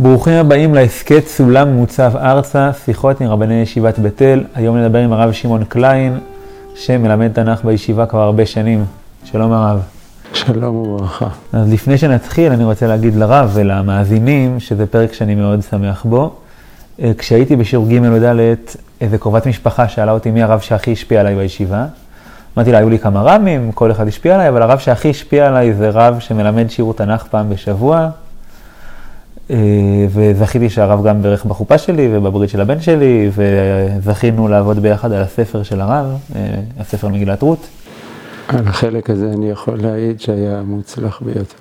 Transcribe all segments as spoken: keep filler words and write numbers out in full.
ברוכים הבאים להסכת סולם מוצב ארצה, שיחות עם רבני ישיבת בית אל. היום נדבר עם הרב שמעון קליין, שמלמד תנ"ך בישיבה כבר הרבה שנים. שלום הרב. שלום וברכה. אז לפני שנתחיל, אני רוצה להגיד לרב ולמאזינים, שזה פרק שאני מאוד שמח בו. כשהייתי בשיעור ג' וד', איזה קרובת משפחה שאלה אותי מי הרב שהכי השפיע עליי בישיבה. אמרתי לה, היו לי כמה רבים, כל אחד השפיע עליי, אבל הרב שהכי השפיע עליי זה רב שמלמד שיעור תנ"ך פעם בשבוע. וזכיתי שהרב גם ברך בחופה שלי ובברית של הבן שלי, וזכינו לעבוד ביחד על הספר של הרב, הספר מגילת רות. על החלק הזה אני יכול להעיד שהיה מוצלח ביותר.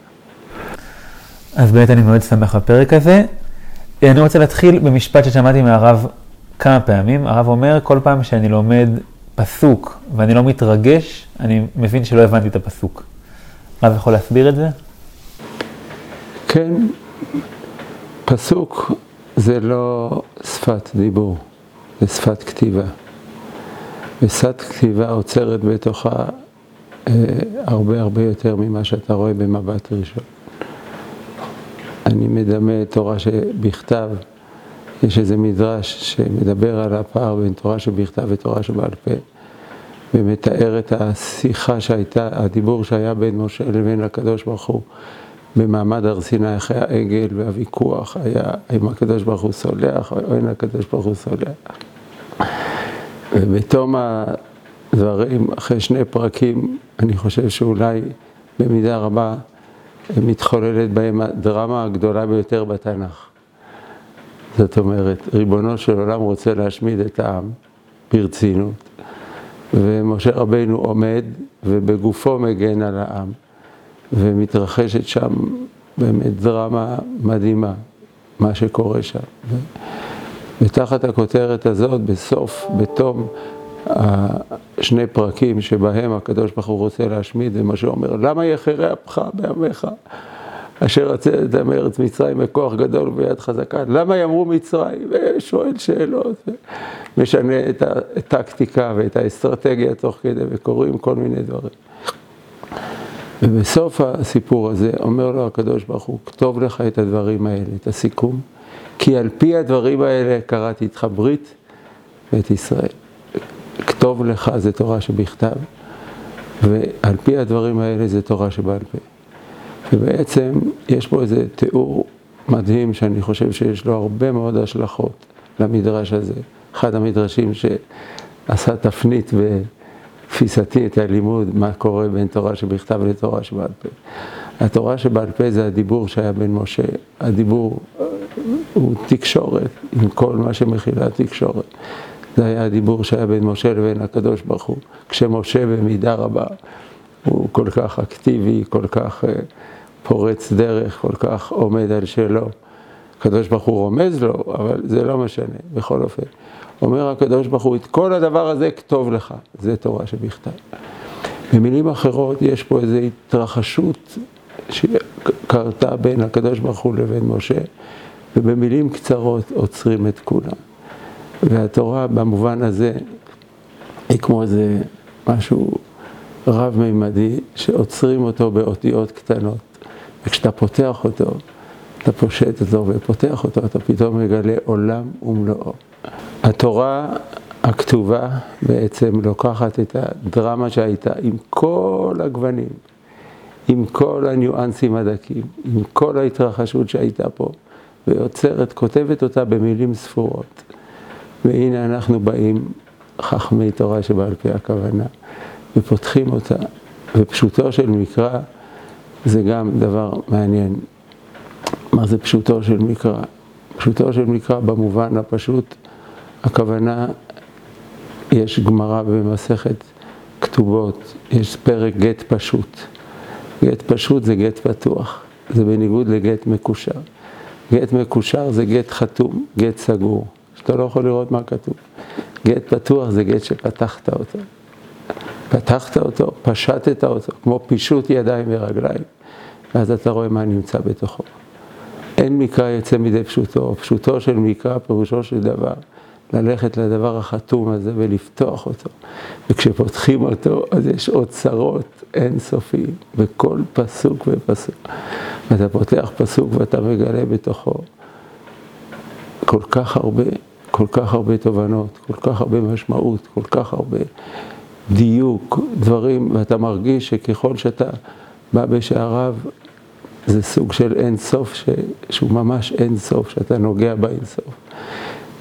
אז באמת אני מאוד שמח בפרק הזה. אני רוצה להתחיל במשפט ששמעתי מהרב כמה פעמים. הרב אומר, כל פעם שאני לומד פסוק ואני לא מתרגש, אני מבין שלא הבנתי את הפסוק. הרב יכול להסביר את זה? כן. פסוק זה לא שפת דיבור, זה שפת כתיבה. ושפת כתיבה עוצרת בתוכה אה, הרבה הרבה יותר ממה שאתה רואה במבט ראשון. אני מדמה תורה שבכתב, יש איזה מדרש שמדבר על הפער בין תורה שבכתב ותורה שבעל פה, ומתאר את השיחה שהייתה, הדיבור שהיה בין משה לבין הקדוש ברוך הוא. במעמד הר סיני אחרי העגל והוויכוח היה האם הקדוש ברוך הוא סולח או אין הקדוש ברוך הוא סולח. ובתום הדברים, אחרי שני פרקים, אני חושב שאולי במידה רבה מתחוללת בהם הדרמה הגדולה ביותר בתנ"ך. זאת אומרת, ריבונו של עולם רוצה להשמיד את העם ברצינות, ומשה רבינו עומד ובגופו מגן על העם. ומתרחשת שם באמת דרמה מדהימה, מה שקורה שם. ותחת הכותרת הזאת, בסוף, בתום שני פרקים שבהם הקדוש ברוך הוא רוצה להשמיד, זה מה שאומר, למה יחרה אפך בעמך, אשר יצאת מארץ מצרים בכוח גדול וביד חזקה, למה יאמרו מצרים, ושואל שאלות, משנה את הטקטיקה ואת האסטרטגיה תוך כדי, וקוראים כל מיני דברים. ובסוף הסיפור הזה אומר לו הקדוש ברוך הוא, כתוב לך את הדברים האלה, את הסיכום, כי על פי הדברים האלה קראתי איתך ברית ואת ישראל. כתוב לך זה תורה שבכתב, ועל פי הדברים האלה זה תורה שבעל פה. ובעצם יש פה איזה תיאור מדהים שאני חושב שיש לו הרבה מאוד השלכות למדרש הזה. אחד המדרשים שעשה תפנית ב... תפיסתי את הלימוד, מה קורה בין תורה שבכתב לתורה שבעל פה. התורה שבעל פה זה הדיבור שהיה בין משה. הדיבור הוא תקשורת, עם כל מה שמכילה תקשורת. זה היה הדיבור שהיה בין משה לבין הקדוש ברוך הוא. כשמשה במידה רבה הוא כל כך אקטיבי, כל כך פורץ דרך, כל כך עומד על שלו. הקדוש ברוך הוא רומז לו, אבל זה לא משנה, בכל אופן. אומר הקדוש ברוך הוא, את כל הדבר הזה כתוב לך, זה תורה שבכתב. במילים אחרות יש פה איזו התרחשות שקרתה בין הקדוש ברוך הוא לבין משה, ובמילים קצרות עוצרים את כולם. והתורה במובן הזה היא כמו איזה משהו רב-מימדי שעוצרים אותו באותיות קטנות, וכשאתה פותח אותו, אתה פושט אותו ופותח אותו, אתה פתאום מגלה עולם ומלואו. התורה הכתובה בעצם לוקחת את הדרמה שהייתה עם כל הגוונים, עם כל הניואנסים הדקים, עם כל ההתרחשות שהייתה פה, ויוצרת, כותבת אותה במילים ספורות. והנה אנחנו באים, חכמי תורה שבעל פה הכוונה, ופותחים אותה, ופשוטו של מקרא זה גם דבר מעניין. מה זה פשוטו של מקרא? פשוטו של מקרא במובן הפשוט, הכוונה, יש גמרא במסכת כתובות, יש פרק גט פשוט. גט פשוט זה גט פתוח, זה בניגוד לגט מקושר. גט מקושר זה גט חתום, גט סגור, שאתה לא יכול לראות מה כתוב. גט פתוח זה גט שפתחת אותו. פתחת אותו, פשטת אותו, כמו פישוט ידיים ורגליים, ואז אתה רואה מה נמצא בתוכו. אין מקרא יצא מדי פשוטו, פשוטו של מקרא, פירושו של דבר. ללכת לדבר החתום הזה ולפתוח אותו. וכשפותחים אותו, אז יש אוצרות אינסופיים, בכל פסוק ופסוק. אתה פותח פסוק ואתה מגלה בתוכו כל כך הרבה, כל כך הרבה תובנות, כל כך הרבה משמעות, כל כך הרבה דיוק, דברים, ואתה מרגיש שככל שאתה בא בשעריו, זה סוג של אין סוף, ש... שהוא ממש אין סוף, שאתה נוגע באין סוף.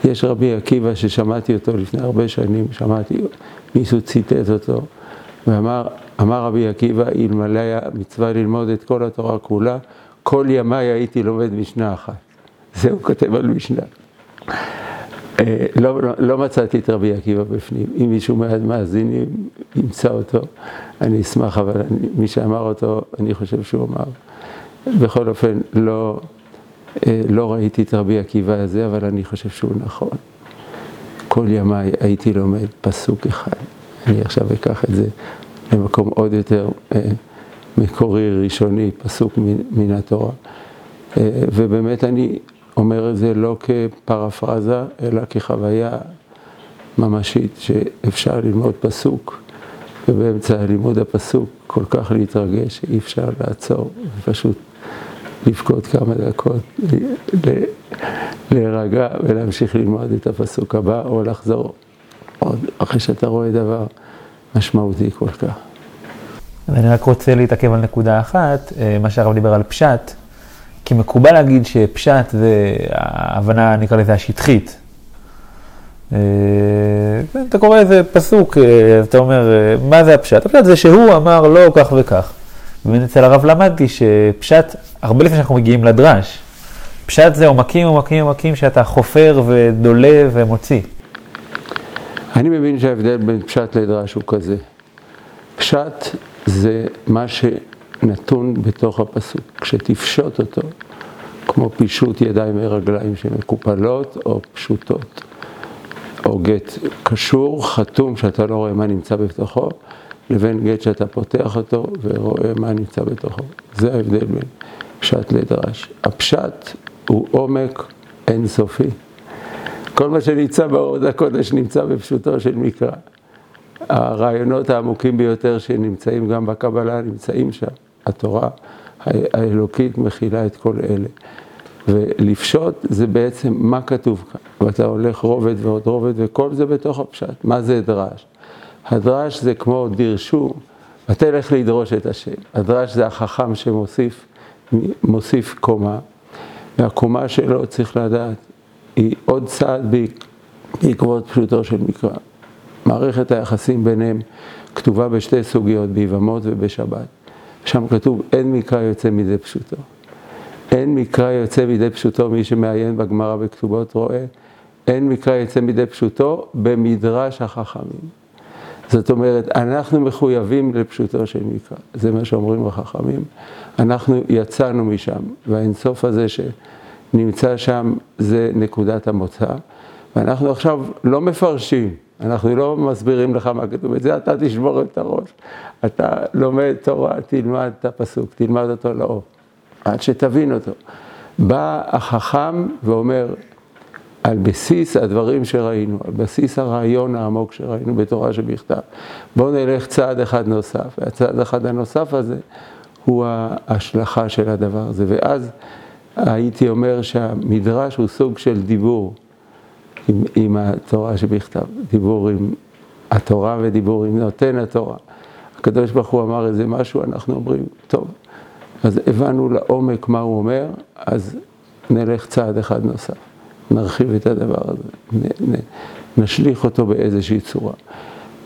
יש רבי עקיבא ששמעתי אותו לפני הרבה שנים, שמעתי, מישהו ציטט אותו, ואמר, אמר רבי עקיבא, אלמלא המצווה ללמוד את כל התורה כולה, כל ימיי הייתי לומד משנה אחת. זה הוא כותב על משנה. לא, לא, לא מצאתי את רבי עקיבא בפנים, אם מישהו מהמאזינים ימצא אותו, אני אשמח, אבל אני, מי שאמר אותו, אני חושב שהוא אמר. בכל אופן, לא, לא ראיתי את רבי עקיבא הזה, אבל אני חושב שהוא נכון. כל ימיי הייתי לומד פסוק אחד. אני עכשיו אקח את זה למקום עוד יותר מקורי, ראשוני, פסוק מן, מן התורה. ובאמת אני אומר את זה לא כפרפרזה, אלא כחוויה ממשית, שאפשר ללמוד פסוק. ובאמצע הלימוד הפסוק כל כך להתרגש שאי אפשר לעצור, ופשוט לבכות כמה דקות, ל- להירגע ולהמשיך ללמוד את הפסוק הבא, או לחזור עוד אחרי שאתה רואה דבר משמעותי כל כך. אני רק רוצה להתעכב על נקודה אחת, מה שהרב דיבר על פשט, כי מקובל להגיד שפשט זה ההבנה, נקרא לזה השטחית. אתה קורא איזה פסוק, אתה אומר, מה זה הפשט? הפשט זה שהוא אמר לא כך וכך. ואצל הרב למדתי שפשט, הרבה לפני שאנחנו מגיעים לדרש, פשט זה עומקים, עומקים, עומקים שאתה חופר ודולה ומוציא. אני מבין שההבדל בין פשט לדרש הוא כזה. פשט זה מה שנתון בתוך הפסוק, כשתפשוט אותו, כמו פישוט ידיים ורגליים שמקופלות או פשוטות. או גט קשור, חתום, שאתה לא רואה מה נמצא בתוכו, לבין גט שאתה פותח אותו ורואה מה נמצא בתוכו. זה ההבדל בין פשט לדרש. הפשט הוא עומק אינסופי. כל מה שנמצא באורות הקודש נמצא בפשוטו של מקרא. הרעיונות העמוקים ביותר שנמצאים גם בקבלה נמצאים שם. התורה האלוקית מכילה את כל אלה. ולפשוט זה בעצם מה כתוב כאן, ואתה הולך רובד ועוד רובד, וכל זה בתוך הפשט. מה זה דרש? הדרש זה כמו דרשו, אתה הולך לדרוש את השם. הדרש זה החכם שמוסיף מוסיף קומה, והקומה שלו צריך לדעת, היא עוד צעד בעקבות פשוטו של מקרא. מערכת היחסים ביניהם כתובה בשתי סוגיות, ביבמות ובשבת. שם כתוב, אין מקרא יוצא מזה פשוטו. אין מקרא יוצא מידי פשוטו, מי שמעיין בגמרא בכתובות רואה, אין מקרא יוצא מידי פשוטו במדרש החכמים. זאת אומרת, אנחנו מחויבים לפשוטו של מקרא, זה מה שאומרים החכמים. אנחנו יצאנו משם, והאינסוף הזה שנמצא שם זה נקודת המוצא, ואנחנו עכשיו לא מפרשים, אנחנו לא מסבירים לך מה כתוב, את זה אתה תשבור את הראש, אתה לומד תורה, תלמד את הפסוק, תלמד אותו לאור. עד שתבין אותו. בא החכם ואומר, על בסיס הדברים שראינו, על בסיס הרעיון העמוק שראינו בתורה שבכתב, בואו נלך צעד אחד נוסף, והצעד אחד הנוסף הזה הוא ההשלכה של הדבר הזה. ואז הייתי אומר שהמדרש הוא סוג של דיבור עם, עם התורה שבכתב, דיבור עם התורה ודיבור עם נותן התורה. הקדוש ברוך הוא אמר איזה משהו, אנחנו אומרים, טוב, אז הבנו לעומק מה הוא אומר, אז נלך צעד אחד נוסף, נרחיב את הדבר הזה, נ, נ, נשליך אותו באיזושהי צורה.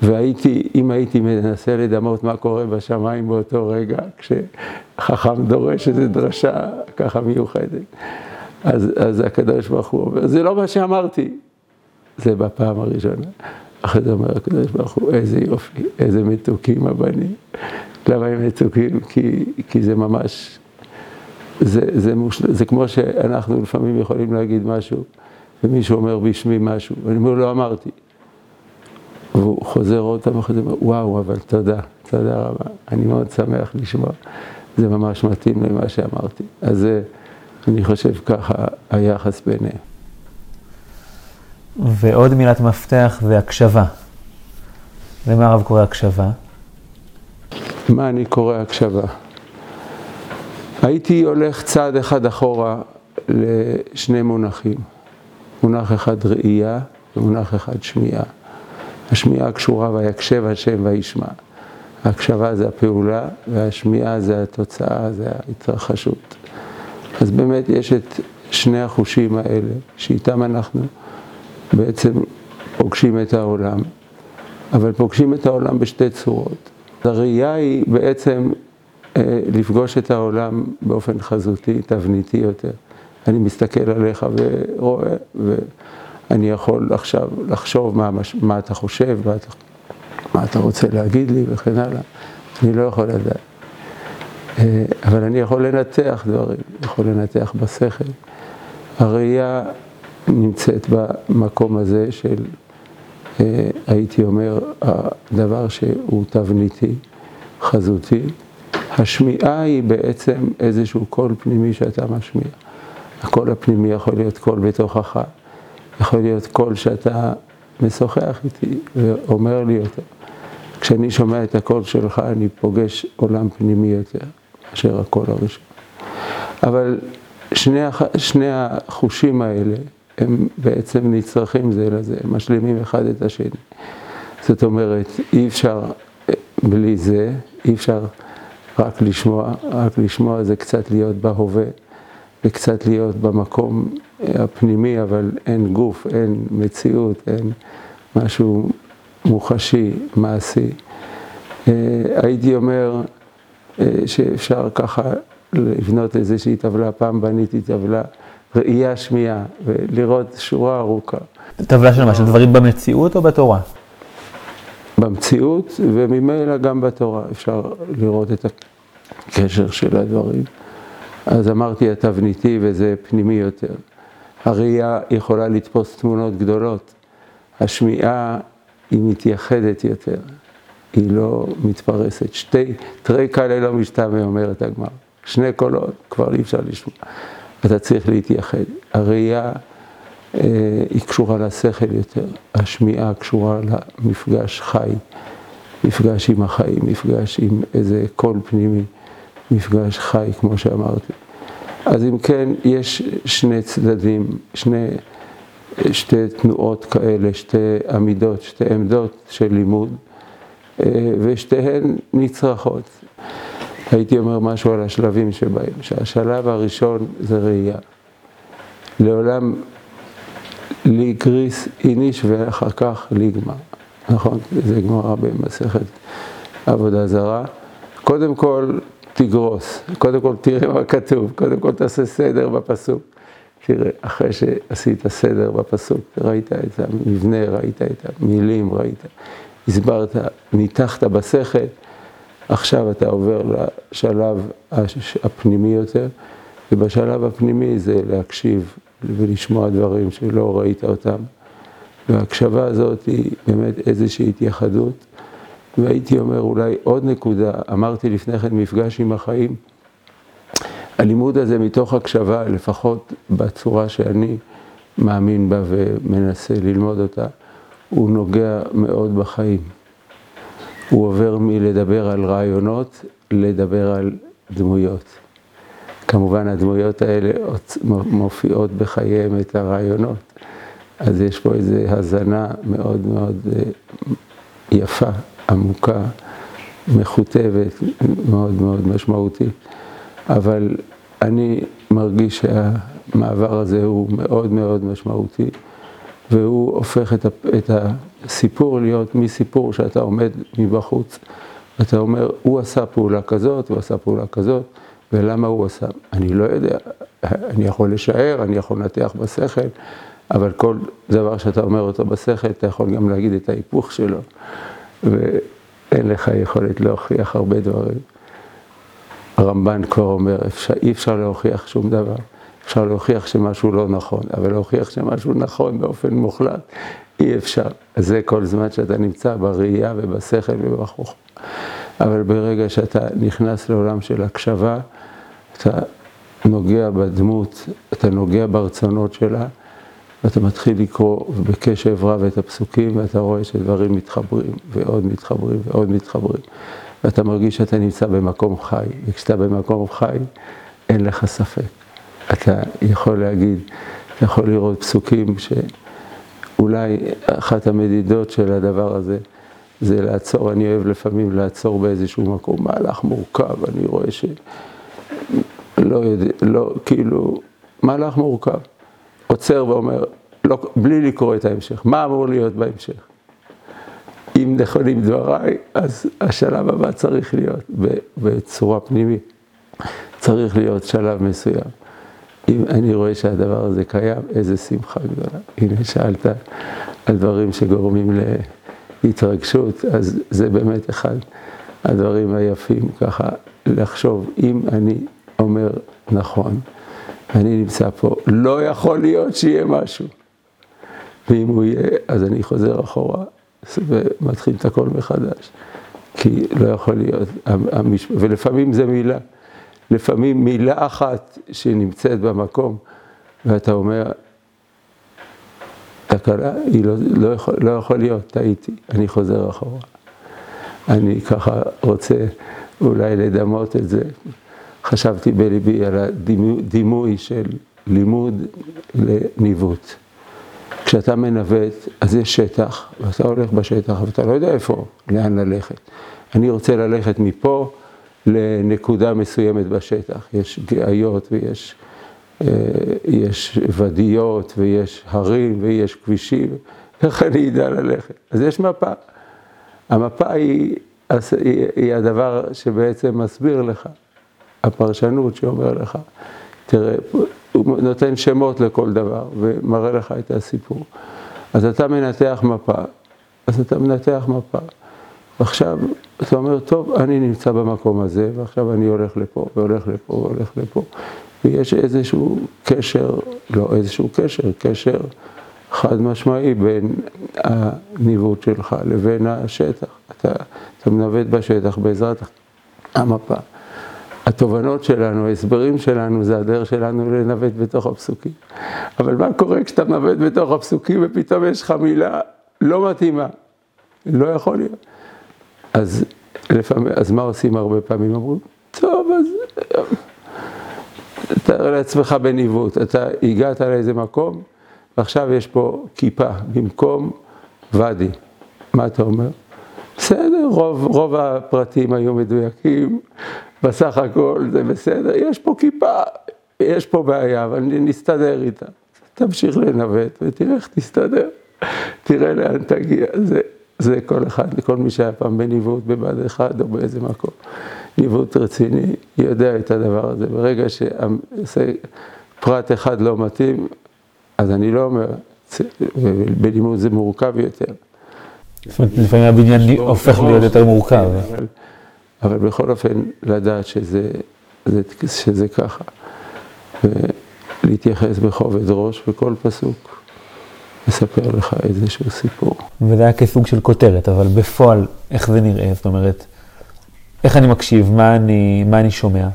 והייתי, אם הייתי מנסה לדמות מה קורה בשמיים באותו רגע, כשחכם דורש איזו דרשה ככה מיוחדת, אז, אז הקדוש ברוך הוא אומר, זה לא מה שאמרתי, זה בפעם הראשונה. אחרי זה אומר הקדוש ברוך הוא, איזה יופי, איזה מתוקים הבנים. למה הם מתוקים? כי, כי זה ממש, זה, זה, מושל, זה כמו שאנחנו לפעמים יכולים להגיד משהו, ומישהו אומר בשמי משהו, ואני אומר, לא אמרתי. והוא חוזר עוד פעם אחרי זה, וואו, אבל תודה, תודה רבה, אני מאוד שמח לשמוע. זה ממש מתאים למה שאמרתי. אז אני חושב ככה היחס ביניהם. ועוד מילת מפתח זה הקשבה. למה הרב קורא הקשבה? מה אני קורא הקשבה? הייתי הולך צעד אחד אחורה לשני מונחים. מונח אחד ראייה ומונח אחד שמיעה. השמיעה קשורה ויקשב השם וישמע. ההקשבה זה הפעולה והשמיעה זה התוצאה, זה ההתרחשות. אז באמת יש את שני החושים האלה, שאיתם אנחנו בעצם פוגשים את העולם, אבל פוגשים את העולם בשתי צורות. הראייה היא בעצם לפגוש את העולם באופן חזותי, תבניתי יותר. אני מסתכל עליך ורואה, ואני יכול עכשיו לחשוב מה, מה אתה חושב, מה אתה, מה אתה רוצה להגיד לי וכן הלאה. אני לא יכול לדעת. אבל אני יכול לנתח דברים, יכול לנתח בשכל. הראייה נמצאת במקום הזה של, הייתי אומר, הדבר שהוא תבניתי, חזותי. השמיעה היא בעצם איזשהו קול פנימי שאתה משמיע. הקול הפנימי יכול להיות קול בתוכך, יכול להיות קול שאתה משוחח איתי ואומר לי אותו. כשאני שומע את הקול שלך, אני פוגש עולם פנימי יותר, אשר הקול הראשון. אבל שני, שני החושים האלה, הם בעצם נצרכים זה לזה, הם משלימים אחד את השני. זאת אומרת, אי אפשר בלי זה, אי אפשר רק לשמוע, רק לשמוע זה קצת להיות בהווה, וקצת להיות במקום הפנימי, אבל אין גוף, אין מציאות, אין משהו מוחשי, מעשי. הייתי אומר שאפשר ככה לבנות איזושהי טבלה, פעם בניתי טבלה, ראייה שמיעה, ולראות שורה ארוכה. טבלה של מה? של דברים במציאות או בתורה? במציאות, וממילא גם בתורה אפשר לראות את הקשר של הדברים. אז אמרתי, התבניתי וזה פנימי יותר. הראייה יכולה לתפוס תמונות גדולות. השמיעה היא מתייחדת יותר. היא לא מתפרסת. שתי, תרי קלה לא משתמע, אומרת הגמרא. שני קולות, כבר אי אפשר לשמוע. אתה צריך להתייחד. הראייה אה, היא קשורה לשכל יותר. השמיעה קשורה למפגש חי. מפגש עם החיים, מפגש עם איזה קול פנימי. מפגש חי, כמו שאמרתי. אז אם כן, יש שני צדדים, שני, שתי תנועות כאלה, שתי עמידות, שתי עמדות של לימוד, ושתיהן נצרכות. הייתי אומר משהו על השלבים שבהם, שהשלב הראשון זה ראייה. לעולם להגריס איניש ואחר כך להגמר. נכון? זה גמרא במסכת עבודה זרה. קודם כל, תגרוס, קודם כל תראה מה כתוב, קודם כל תעשה סדר בפסוק. תראה, אחרי שעשית סדר בפסוק, ראית את המבנה, ראית את המילים, ראית, הסברת, ניתחת בשכל, עכשיו אתה עובר לשלב הפנימי יותר, ובשלב הפנימי זה להקשיב ולשמוע דברים שלא ראית אותם. וההקשבה הזאת היא באמת איזושהי התייחדות, והייתי אומר אולי עוד נקודה, אמרתי לפני כן מפגש עם החיים. הלימוד הזה מתוך הקשבה, לפחות בצורה שאני מאמין בה ומנסה ללמוד אותה, הוא נוגע מאוד בחיים. הוא עובר מלדבר על רעיונות, לדבר על דמויות. כמובן הדמויות האלה מופיעות בחייהם את הרעיונות, אז יש פה איזו הזנה מאוד מאוד יפה. עמוקה, מחוטבת, מאוד מאוד משמעותית. אבל אני מרגיש שהמעבר הזה הוא מאוד מאוד משמעותי, והוא הופך את הסיפור להיות מסיפור שאתה עומד מבחוץ. אתה אומר, הוא עשה פעולה כזאת, הוא עשה פעולה כזאת, ולמה הוא עשה? אני לא יודע, אני יכול לשער, אני יכול לנתח בשכל, אבל כל דבר שאתה אומר אותו בשכל, אתה יכול גם להגיד את ההיפוך שלו. ואין לך יכולת להוכיח הרבה דברים. הרמב"ן כבר אומר, אפשר, אי אפשר להוכיח שום דבר. אפשר להוכיח שמשהו לא נכון, אבל להוכיח שמשהו נכון באופן מוחלט, אי אפשר. זה כל זמן שאתה נמצא בראייה ובשכל ובחוכמה. אבל ברגע שאתה נכנס לעולם של הקשבה, אתה נוגע בדמות, אתה נוגע ברצונות שלה, ואתה מתחיל לקרוא בקשב רב את הפסוקים, ואתה רואה שדברים מתחברים, ועוד מתחברים, ועוד מתחברים. ואתה מרגיש שאתה נמצא במקום חי, וכשאתה במקום חי, אין לך ספק. אתה יכול להגיד, יכול לראות פסוקים שאולי אחת המדידות של הדבר הזה זה לעצור. אני אוהב לפעמים לעצור באיזשהו מקום, מהלך מורכב, אני רואה ש... לא יודע, לא, כאילו, מהלך מורכב. עוצר ואומר, לא, בלי לקרוא את ההמשך, מה אמור להיות בהמשך? אם נכונים דבריי, אז השלב הבא צריך להיות בצורה פנימית. צריך להיות שלב מסוים. אם אני רואה שהדבר הזה קיים, איזה שמחה גדולה. הנה, שאלת על דברים שגורמים ל... התרגשות, אז זה באמת אחד הדברים היפים, ככה לחשוב, אם אני אומר נכון, אני נמצא פה, לא יכול להיות שיהיה משהו. ואם הוא יהיה, אז אני חוזר אחורה ומתחיל את הכל מחדש, כי לא יכול להיות. ולפעמים זה מילה, לפעמים מילה אחת שנמצאת במקום, ואתה אומר, תקלה, היא לא, לא, יכול, לא יכול להיות, טעיתי, אני חוזר אחורה. אני ככה רוצה אולי לדמות את זה. חשבתי בליבי על הדימוי של לימוד לניווט. כשאתה מנווט, אז יש שטח, ואתה הולך בשטח, ואתה לא יודע איפה, לאן ללכת. אני רוצה ללכת מפה לנקודה מסוימת בשטח. יש גאיות ויש... יש ודיות ויש הרים ויש כבישים, איך אני ידע ללכת? אז יש מפה. המפה היא, היא הדבר שבעצם מסביר לך, הפרשנות שאומר לך, תראה, הוא נותן שמות לכל דבר ומראה לך את הסיפור. אז אתה מנתח מפה, אז אתה מנתח מפה. עכשיו אתה אומר, טוב, אני נמצא במקום הזה, ועכשיו אני הולך לפה, והולך לפה, והולך לפה. ויש איזשהו קשר, לא איזשהו קשר, קשר חד משמעי בין הניווט שלך לבין השטח. אתה, אתה מנווט בשטח בעזרת המפה. התובנות שלנו, ההסברים שלנו, זה הדרך שלנו לנווט בתוך הפסוקים. אבל מה קורה כשאתה מנווט בתוך הפסוקים ופתאום יש לך מילה לא מתאימה? לא יכול להיות. אז, לפעמים, אז מה עושים הרבה פעמים? אמרו, טוב, אז... תאר לעצמך בניווט, אתה הגעת לאיזה מקום, ועכשיו יש פה כיפה, במקום ודי. מה אתה אומר? בסדר, רוב, רוב הפרטים היו מדויקים, בסך הכל זה בסדר, יש פה כיפה, יש פה בעיה, אבל נסתדר איתה. תמשיך לנווט ותראה איך תסתדר, תראה לאן תגיע. זה, זה כל אחד, כל מי שהיה פעם בניווט בבד אחד או באיזה מקום. ניווט רציני יודע את הדבר הזה. ברגע שפרט אחד לא מתאים, אז אני לא אומר, בלימוד זה מורכב יותר. לפעמים הבניין הופך להיות יותר מורכב. אבל בכל אופן לדעת שזה ככה. ולהתייחס בכובד ראש וכל פסוק מספר לך איזשהו סיפור. וזה היה כסוג של כותרת, אבל בפועל איך זה נראה? זאת אומרת, איך אני מקשיב? מה אני, מה אני שומע?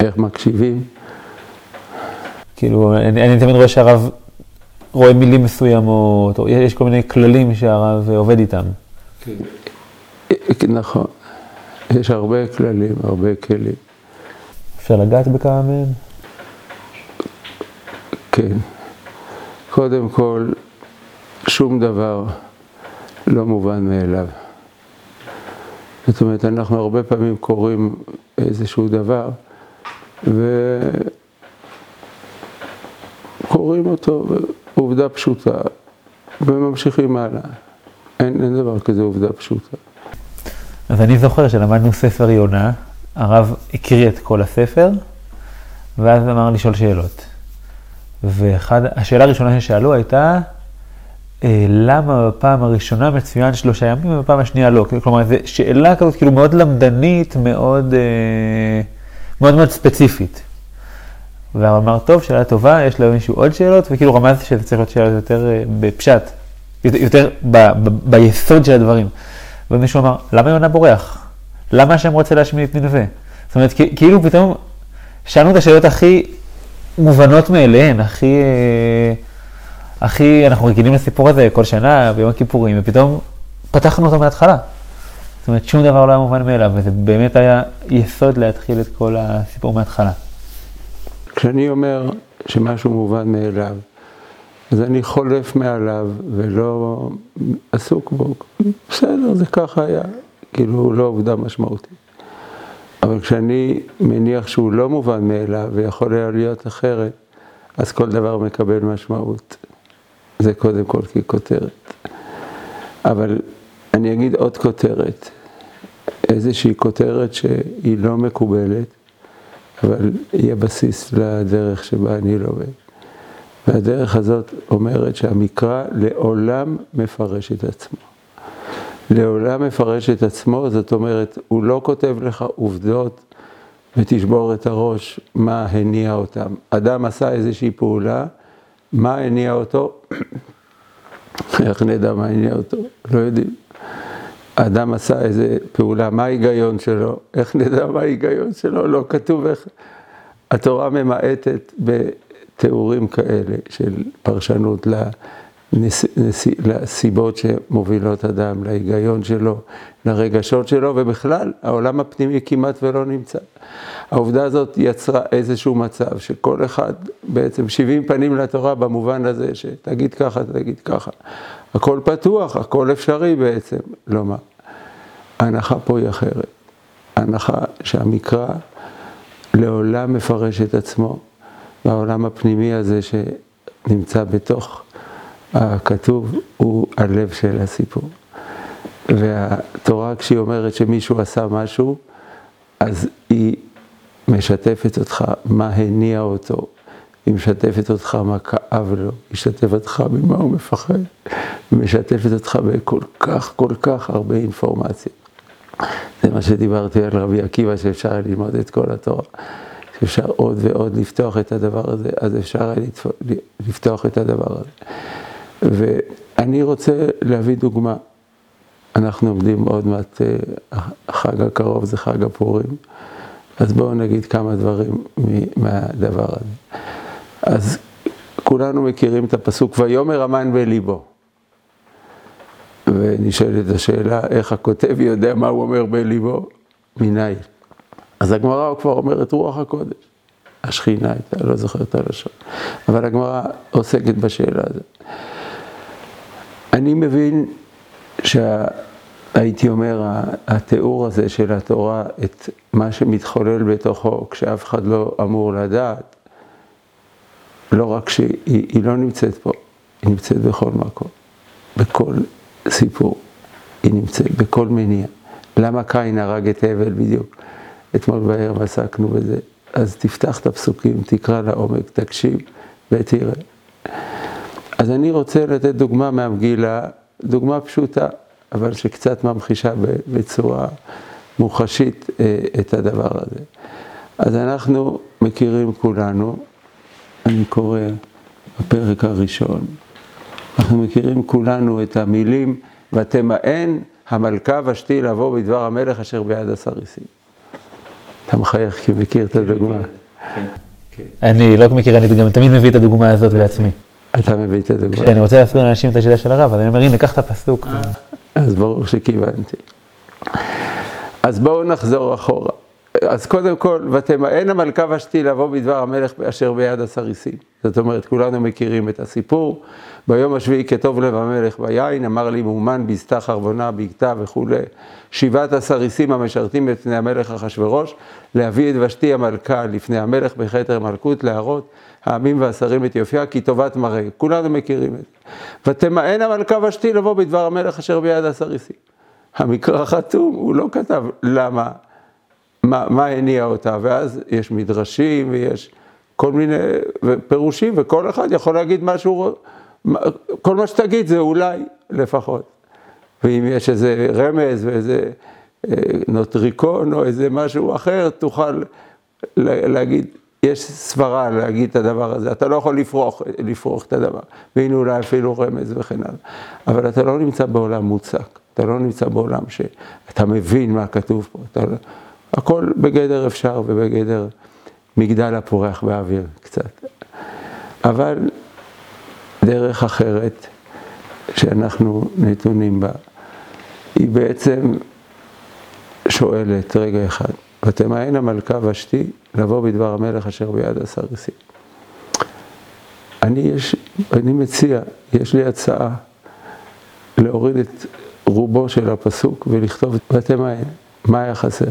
איך מקשיבים? כאילו, אני, אני תמיד רואה שהרב רואה מילים מסוימות, או יש כל מיני כללים שהרב עובד איתם. כן. נכון. יש הרבה כללים, הרבה כלים. אפשר לגעת בכמה מהם? כן. קודם כל, שום דבר לא מובן מאליו. זאת אומרת, אנחנו הרבה פעמים קוראים איזשהו דבר, וקוראים אותו בעובדה פשוטה, וממשיכים הלאה. אין, אין דבר כזה עובדה פשוטה. אז אני זוכר שלמדנו ספר יונה, הרב הקריא את כל הספר, ואז אמר לשאול שאלות. והשאלה הראשונה ששאלו הייתה, למה בפעם הראשונה מצוין שלושה ימים ובפעם השנייה לא? כלומר, זו שאלה כזאת כאילו מאוד למדנית, מאוד מאוד, מאוד ספציפית. והוא אמר, טוב, שאלה טובה, יש לו מישהו עוד שאלות, וכאילו רמז שזה צריך להיות שאלות יותר בפשט, יותר ב, ב, ביסוד של הדברים. ומישהו אמר, למה יונה בורח? למה השם רוצה להשמיד את נינווה? זאת אומרת, כאילו פתאום שאלנו את השאלות הכי מובנות מאליהן, הכי... הכי, אנחנו רגילים לסיפור הזה כל שנה, ביום הכיפורים, ופתאום פתחנו אותו מההתחלה. זאת אומרת, שום דבר לא היה מובן מאליו, וזה באמת היה יסוד להתחיל את כל הסיפור מההתחלה. כשאני אומר שמשהו מובן מאליו, אז אני חולף מעליו ולא עסוק בו. בסדר, זה ככה היה, כאילו לא עובדה משמעותית. אבל כשאני מניח שהוא לא מובן מאליו ויכול היה להיות אחרת, אז כל דבר מקבל משמעות. זה קודם כל ככותרת. אבל אני אגיד עוד כותרת, איזושהי כותרת שהיא לא מקובלת, אבל היא הבסיס לדרך שבה אני לומד. והדרך הזאת אומרת שהמקרא לעולם מפרש את עצמו. לעולם מפרש את עצמו, זאת אומרת, הוא לא כותב לך עובדות ותשבור את הראש מה הניע אותם. אדם עשה איזושהי פעולה, מה הניע אותו? איך נדע מה הניע אותו? לא יודעים. האדם עשה איזו פעולה, מה ההיגיון שלו? איך נדע מה ההיגיון שלו? לא כתוב איך. התורה ממעטת בתיאורים כאלה של פרשנות לנס... נס... לסיבות שמובילות אדם, להיגיון שלו, לרגשות שלו, ובכלל העולם הפנימי כמעט ולא נמצא. העובדה הזאת יצרה איזשהו מצב שכל אחד בעצם שבעים פנים לתורה במובן הזה שתגיד ככה, תגיד ככה. הכל פתוח, הכל אפשרי בעצם, לומר. ההנחה פה היא אחרת. ההנחה שהמקרא לעולם מפרש את עצמו, והעולם הפנימי הזה שנמצא בתוך הכתוב, הוא הלב של הסיפור. והתורה כשהיא אומרת שמישהו עשה משהו, אז היא משתפת אותך מה הניע אותו. היא משתפת אותך מה כאב לו, היא משתפת אותך ממה הוא מפחד, היא משתפת אותך בכל כך, כל כך הרבה אינפורמציה. זה מה שדיברתי על רבי עקיבא, שאפשר ללמוד את כל התורה, שאפשר עוד ועוד לפתוח את הדבר הזה, אז אפשר לפתוח את הדבר הזה. ואני רוצה להביא דוגמה. אנחנו עומדים עוד מעט, החג הקרוב זה חג הפורים, אז בואו נגיד כמה דברים מהדבר הזה. אז כולנו מכירים את הפסוק, ויאמר המן בליבו. ונשאלת השאלה, איך הכותב יודע מה הוא אומר בליבו? מניין. אז הגמרא כבר אומרת רוח הקודש. השכינה הייתה, לא זוכרת הלשון. אבל הגמרא עוסקת בשאלה הזאת. אני מבין שה... הייתי אומר, התיאור הזה של התורה, את מה שמתחולל בתוכו, כשאף אחד לא אמור לדעת, לא רק שהיא לא נמצאת פה, היא נמצאת בכל מקום, בכל סיפור, היא נמצאת בכל מניע. למה קין הרג את הבל בדיוק? אתמול בערב עסקנו בזה, אז תפתח את הפסוקים, תקרא לעומק, תקשיב ותראה. אז אני רוצה לתת דוגמה מהמגילה, דוגמה פשוטה, אבל שקצת ממחישה בצורה מוחשית את הדבר הזה. אז אנחנו מכירים כולנו, אני קורא בפרק הראשון, אנחנו מכירים כולנו את המילים, ותמאן המלכה ושתי לבוא בדבר המלך אשר ביד הסריסים. אתה מחייך כי מכיר את הדוגמה. אני לא מכיר, אני גם תמיד מביא את הדוגמה הזאת בעצמי. אתה מביא את הדוגמה. כשאני רוצה להסביר לאנשים את השאלה של הרב, אז אני אומר, הנה, קח את הפסוק. אז ברור שכיוונתי. אז בואו נחזור אחורה. אז קודם כל, ותמאן המלכה ושתי לבוא בדבר המלך אשר ביד הסריסים. זאת אומרת, כולנו מכירים את הסיפור. ביום השביעי כטוב לב המלך ביין, אמר לי מאומן בזתה חרבונה, בגתה וכו'. שבעת הסריסים המשרתים לפני המלך אחשוורוש, להביא את ושתי המלכה לפני המלך בחטר מלכות, להראות העמים והשרים את יופייה, כי טובת מראה. כולנו מכירים את זה. ותמאן המלכה ושתי לבוא בדבר המלך אשר ביד הסריסים. המקרא חתום, הוא לא כתב למה. מה, מה הניע אותה, ואז יש מדרשים ויש כל מיני פירושים, וכל אחד יכול להגיד משהו, כל מה שתגיד זה אולי לפחות. ואם יש איזה רמז ואיזה נוטריקון או איזה משהו אחר, תוכל להגיד, יש סברה להגיד את הדבר הזה, אתה לא יכול לפרוח, לפרוח את הדבר, והנה אולי אפילו רמז וכן הלאה. אבל אתה לא נמצא בעולם מוצק, אתה לא נמצא בעולם שאתה מבין מה כתוב פה, אתה לא... הכל בגדר אפשר ובגדר מגדל הפורח באוויר קצת. אבל דרך אחרת שאנחנו נתונים בה, היא בעצם שואלת רגע אחד, ותמאן המלכה ושתי לבוא בדבר המלך אשר ביד הסריסים. אני, יש, אני מציע, יש לי הצעה להוריד את רובו של הפסוק ולכתוב ותמאן. מה היה חסר?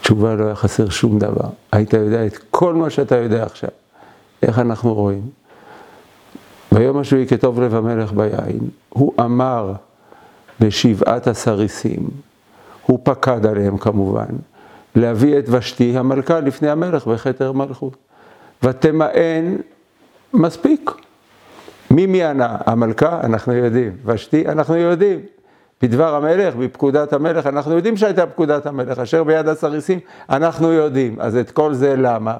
תשובה, לא היה חסר שום דבר. היית יודע את כל מה שאתה יודע עכשיו. איך אנחנו רואים? ביום השביעי כטוב לב המלך ביין, הוא אמר בשבעת הסריסים, הוא פקד עליהם כמובן, להביא את ושתי המלכה לפני המלך בכתר מלכות. ותמאן מספיק. מי מיאנה? המלכה? אנחנו יודעים. ושתי? אנחנו יודעים. בדבר המלך, בפקודת המלך, אנחנו יודעים שהייתה פקודת המלך, אשר ביד הסריסים, אנחנו יודעים. אז את כל זה למה?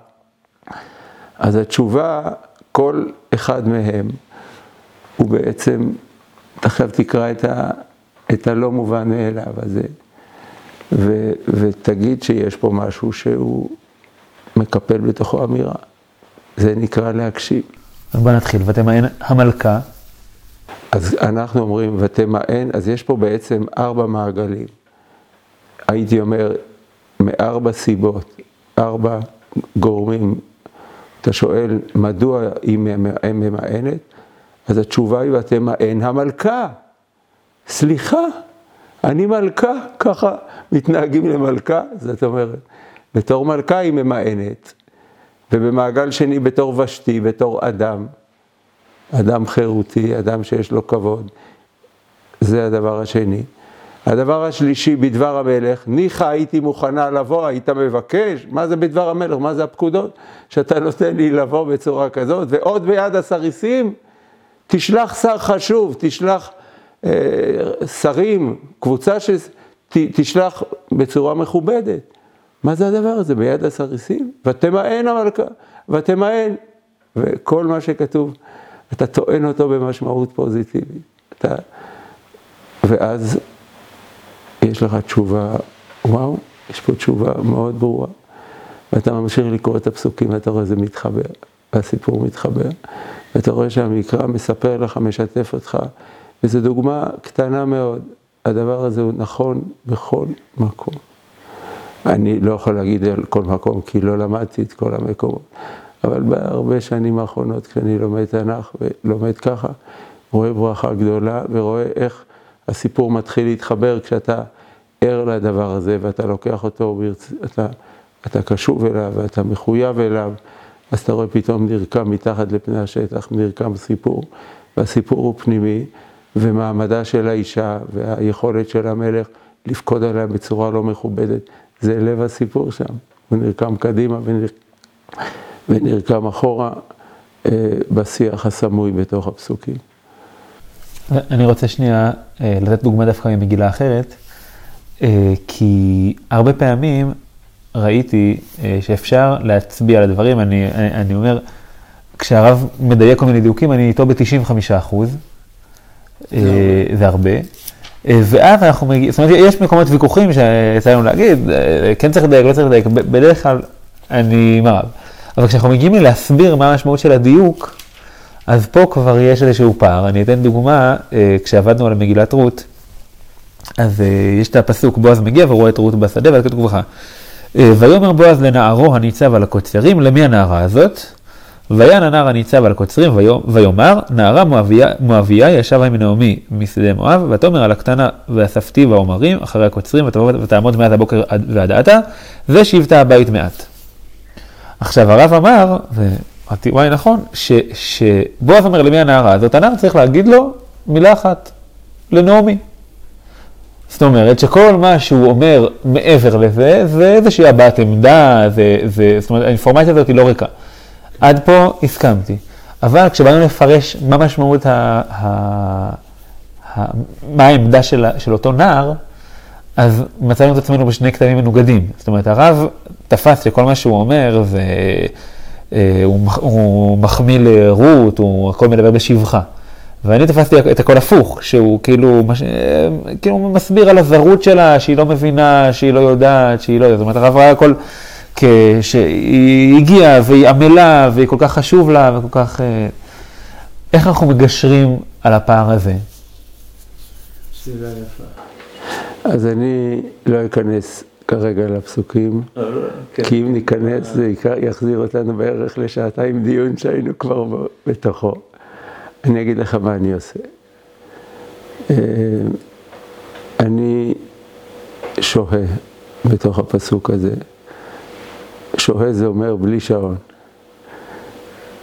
אז התשובה, כל אחד מהם, הוא בעצם, עכשיו תקרא את, ה, את הלא מובן מאליו הזה, ו, ותגיד שיש פה משהו שהוא מקפל בתוכו אמירה. זה נקרא להקשיב. אז בוא נתחיל, ותמאן המלכה. אז אנחנו אומרים, ותמאן, אז יש פה בעצם ארבע מעגלים. הייתי אומר, מארבע סיבות, ארבע גורמים. אתה שואל, מדוע היא ממאנת? אז התשובה היא, ותמאן המלכה. סליחה, אני מלכה, ככה מתנהגים למלכה. זאת אומרת, בתור מלכה היא ממאנת. ובמעגל שני, בתור ושתי, בתור אדם. אדם חירותי, אדם שיש לו כבוד. זה הדבר השני. הדבר השלישי, בדבר המלך, ניחא הייתי מוכנה לבוא, היית מבקש, מה זה בדבר המלך, מה זה הפקודות? שאתה נותן לי לבוא בצורה כזאת, ועוד ביד הסריסים, תשלח שר חשוב, תשלח אה, שרים, קבוצה ש... ת, תשלח בצורה מכובדת. מה זה הדבר הזה? ביד הסריסים? ותמאן המלכה, ותמאן. וכל מה שכתוב, אתה טוען אותו במשמעות פוזיטיבית. אתה... ואז... יש לך תשובה, וואו, יש פה תשובה מאוד ברורה. ואתה ממשיך לקרוא את הפסוקים, ואתה רואה זה מתחבר, והסיפור מתחבר. ואתה רואה שהמקרא מספר לך, משתף אותך, וזו דוגמה קטנה מאוד. הדבר הזה הוא נכון בכל מקום. אני לא יכול להגיד על כל מקום, כי לא למדתי את כל המקומות. אבל בהרבה שנים האחרונות, כשאני לומד תנ"ך ולומד ככה, רואה ברכה גדולה ורואה איך הסיפור מתחיל להתחבר כשאתה ער לדבר הזה, ואתה לוקח אותו, ברצ... אתה, אתה קשוב אליו, ואתה מחויב אליו, אז אתה רואה פתאום נרקם מתחת לפני השטח, נרקם סיפור, והסיפור הוא פנימי, ומעמדה של האישה, והיכולת של המלך לפקוד עליה בצורה לא מכובדת, זה לב הסיפור שם, הוא נרקם קדימה ונר... ונרקם אחורה אה, בשיח הסמוי בתוך הפסוקים. אני רוצה שנייה לתת דוגמה דווקא ממגילה אחרת, כי הרבה פעמים ראיתי שאפשר להצביע על הדברים. אני, אני אומר, כשהרב מדייק כל מיני דיוקים, אני איתו ב-תשעים וחמישה אחוז, זה הרבה. ואז אנחנו מגיעים, זאת אומרת, יש מקומות ויכוחים שיצא לנו להגיד, כן צריך לדייק, לא צריך לדייק, בדרך כלל אני מרב. אבל כשאנחנו מגיעים להסביר מה המשמעות של הדיוק, אז פה כבר יש איזשהו פער. אני אתן דוגמה, כשעבדנו על מגילת רות, אז יש את הפסוק, בועז מגיע ורואה את רות בשדה, ואז כתוב ככה, ויאמר בועז לנערו הניצב על הקוצרים, למי הנערה הזאת? וין הנער הניצב על הקוצרים, ויאמר, נערה מואביה, מואביה ישב עם נעמי משדה מואב, ותאמר על הקטנה ואספתי והאומרים, אחרי הקוצרים, ותעמוד מאז הבוקר ועד עתה, ושבתה הבית מעט. עכשיו הרב אמר, ו... אמרתי, וואי, נכון, שבועז אומר למי הנערה הזאת, הנער צריך להגיד לו מילה אחת, לנעמי. זאת אומרת, שכל מה שהוא אומר מעבר לזה, זה איזושהי הבעת עמדה, זה, זה, זאת אומרת, האינפורמציה הזאת היא לא ריקה. עד פה הסכמתי. אבל כשבאנו לפרש מה משמעות, ה, ה, ה, מה העמדה של, של אותו נער, אז מצאנו את עצמנו בשני כתבים מנוגדים. זאת אומרת, הרב תפס שכל מה שהוא אומר זה... הוא מחמיא לרות, הוא הכל מדבר בשבחה. ואני תפסתי את הכל הפוך, שהוא כאילו, כאילו מסביר על הזרות שלה, שהיא לא מבינה, שהיא לא יודעת, שהיא לא יודעת. זאת אומרת, הרב ראה הכל כשהיא הגיעה והיא עמלה והיא כל כך חשוב לה וכל כך... איך אנחנו מגשרים על הפער הזה? שאלה יפה. אז אני לא אכנס כרגע לפסוקים, כי אם ניכנס זה יחזיר אותנו בערך לשעתיים דיון שהיינו כבר בתוכו. אני אגיד לך מה אני עושה. אני שוהה בתוך הפסוק הזה. שוהה זה אומר בלי שעון.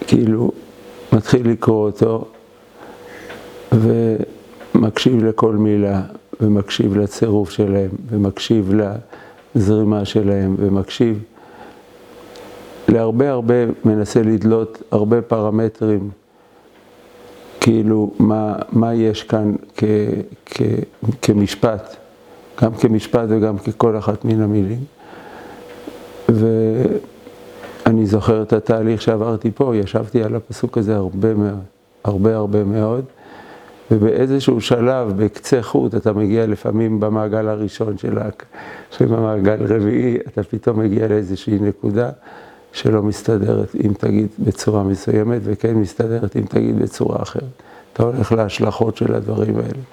כאילו מתחיל לקרוא אותו ומקשיב לכל מילה, ומקשיב לצירוף שלהם, ומקשיב לזרימה שלהם, ומקשיב להרבה הרבה, מנסה לדלות הרבה פרמטרים, כאילו מה, מה יש כאן כ, כ, כמשפט, גם כמשפט וגם ככל אחת מן המילים. ואני זוכר את התהליך שעברתי פה, ישבתי על הפסוק הזה הרבה מאוד, הרבה הרבה מאוד, ובאיזשהו שלב, בקצה חוט, אתה מגיע לפעמים במעגל הראשון שלך, שבמעגל רביעי אתה פתאום מגיע לאיזושהי נקודה שלא מסתדרת אם תגיד בצורה מסוימת, וכן מסתדרת אם תגיד בצורה אחרת. אתה הולך להשלכות של הדברים האלה,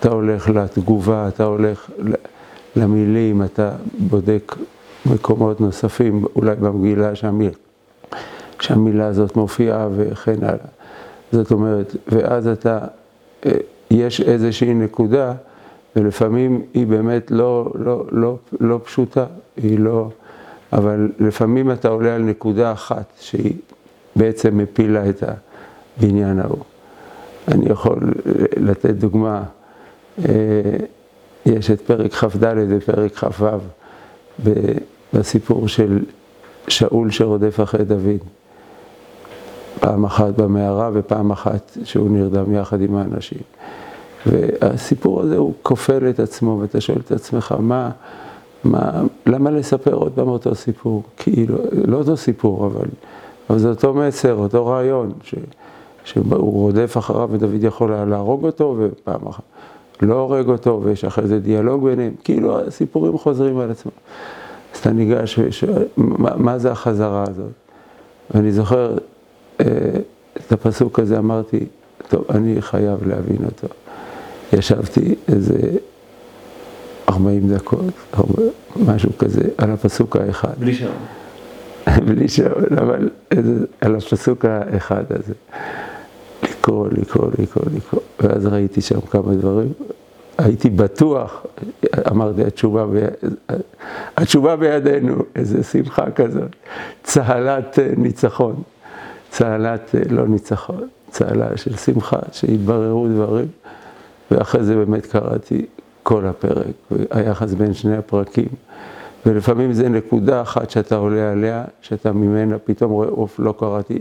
אתה הולך לתגובה, אתה הולך למילים, אתה בודק מקומות נוספים, אולי במגילה שהמילה, שהמילה הזאת מופיעה וכן הלאה. זאת אומרת, ואז אתה... יש איזושהי נקודה, ולפעמים היא באמת לא, לא, לא, לא פשוטה, היא לא, אבל לפעמים אתה עולה על נקודה אחת שהיא בעצם מפילה את הבניין ההוא. אני יכול לתת דוגמה, יש את פרק ח' ד' ופרק ח' ו' בסיפור של שאול שרודף אחרי דוד. פעם אחת במערה ופעם אחת שהוא נרדם יחד עם האנשים. והסיפור הזה הוא כופל את עצמו, ואתה שואל את עצמך, מה, מה, למה לספר עוד פעם אותו סיפור? כאילו, לא אותו סיפור, אבל, אבל זה אותו מסר, אותו רעיון, ש, שהוא רודף אחריו ודוד יכול להרוג אותו, ופעם אחת לא הורג אותו, ויש אחרי זה דיאלוג ביניהם, כאילו הסיפורים חוזרים על עצמם. אז אתה ניגש ושואל, מה, מה זה החזרה הזאת? ואני זוכר, את הפסוק הזה אמרתי, טוב, אני חייב להבין אותו. ישבתי איזה ארבעים דקות, משהו כזה, על הפסוק האחד. בלי שעון. בלי שעון, אבל על הפסוק האחד הזה. לקרוא, לקרוא, לקרוא, לקרוא. ואז ראיתי שם כמה דברים. הייתי בטוח, אמרתי, התשובה, ב... התשובה בידינו, איזה שמחה כזאת. צהלת ניצחון. צהלת, לא ניצחון, צהלה של שמחה, שהתבררו דברים, ואחרי זה באמת קראתי כל הפרק, והיחס בין שני הפרקים, ולפעמים זה נקודה אחת שאתה עולה עליה, שאתה ממנה פתאום רואה, אוף, לא קראתי,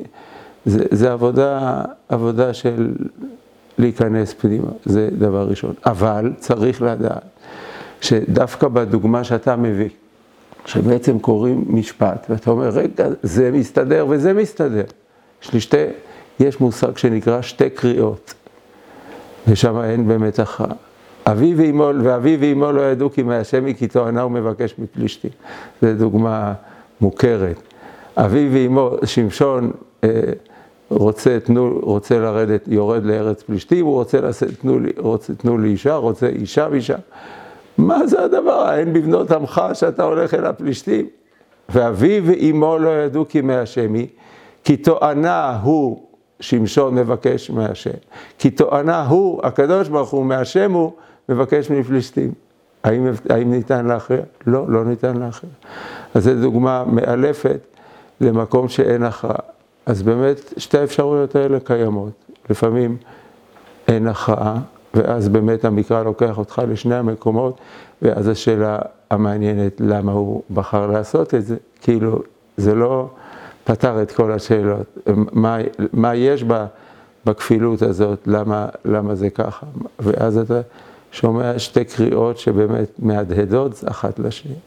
זה, זה עבודה, עבודה של להיכנס פנימה, זה דבר ראשון. אבל צריך לדעת, שדווקא בדוגמה שאתה מביא, שבעצם קוראים משפט, ואתה אומר, רגע, זה מסתדר וזה מסתדר, יש לי שתי, יש מושג שנקרא שתי קריאות, ושם אין באמת אחר. אבי ואימו, ואבי ואימו לא ידעו כי מהשם מכיתו ענה ומבקש מפלישתי. זו דוגמה מוכרת. אבי ואימו, שמשון רוצה, תנו, רוצה לרדת, יורד לארץ פלישתים, הוא רוצה, תנו, רוצה, תנו לי אישה, רוצה אישה ואישה. מה זה הדבר? אין בבנות עמך שאתה הולך אל הפלישתים. ואבי ואימו לא ידעו כי מהשמי, כי תואנה הוא, שמשון מבקש מהשם, כי תואנה הוא, הקדוש ברוך הוא, מהשם הוא, מבקש מפלישתים. האם, האם ניתן להכריע? לא, לא ניתן להכריע. אז זו דוגמה מאלפת למקום שאין הכרעה. אז באמת שתי האפשרויות האלה קיימות. לפעמים אין הכרעה, ואז באמת המקרא לוקח אותך לשני המקומות, ואז השאלה המעניינת למה הוא בחר לעשות את זה, כאילו זה לא... פתר את כל השאלות, מה, מה יש בה, בכפילות הזאת, למה, למה זה ככה, ואז אתה שומע שתי קריאות שבאמת מהדהדות אחת לשנייה.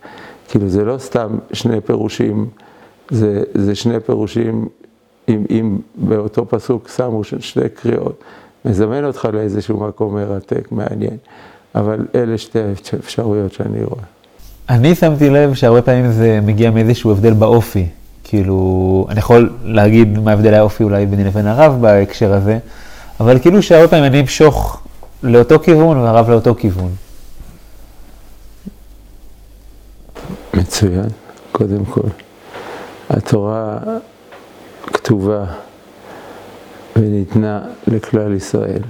כאילו זה לא סתם שני פירושים, זה, זה שני פירושים, אם, אם באותו פסוק שמו שתי קריאות, מזמן אותך לאיזשהו מקום מרתק, מעניין, אבל אלה שתי אפשרויות שאני רואה. אני שמתי לב שהרבה פעמים זה מגיע מאיזשהו הבדל באופי. כאילו, אני יכול להגיד מה ההבדל האופי אולי ביני לבין הרב בהקשר הזה, אבל כאילו שהרבה פעמים אני אמשוך לאותו כיוון והרב לאותו כיוון. מצוין. קודם כל, התורה כתובה וניתנה לכלל ישראל.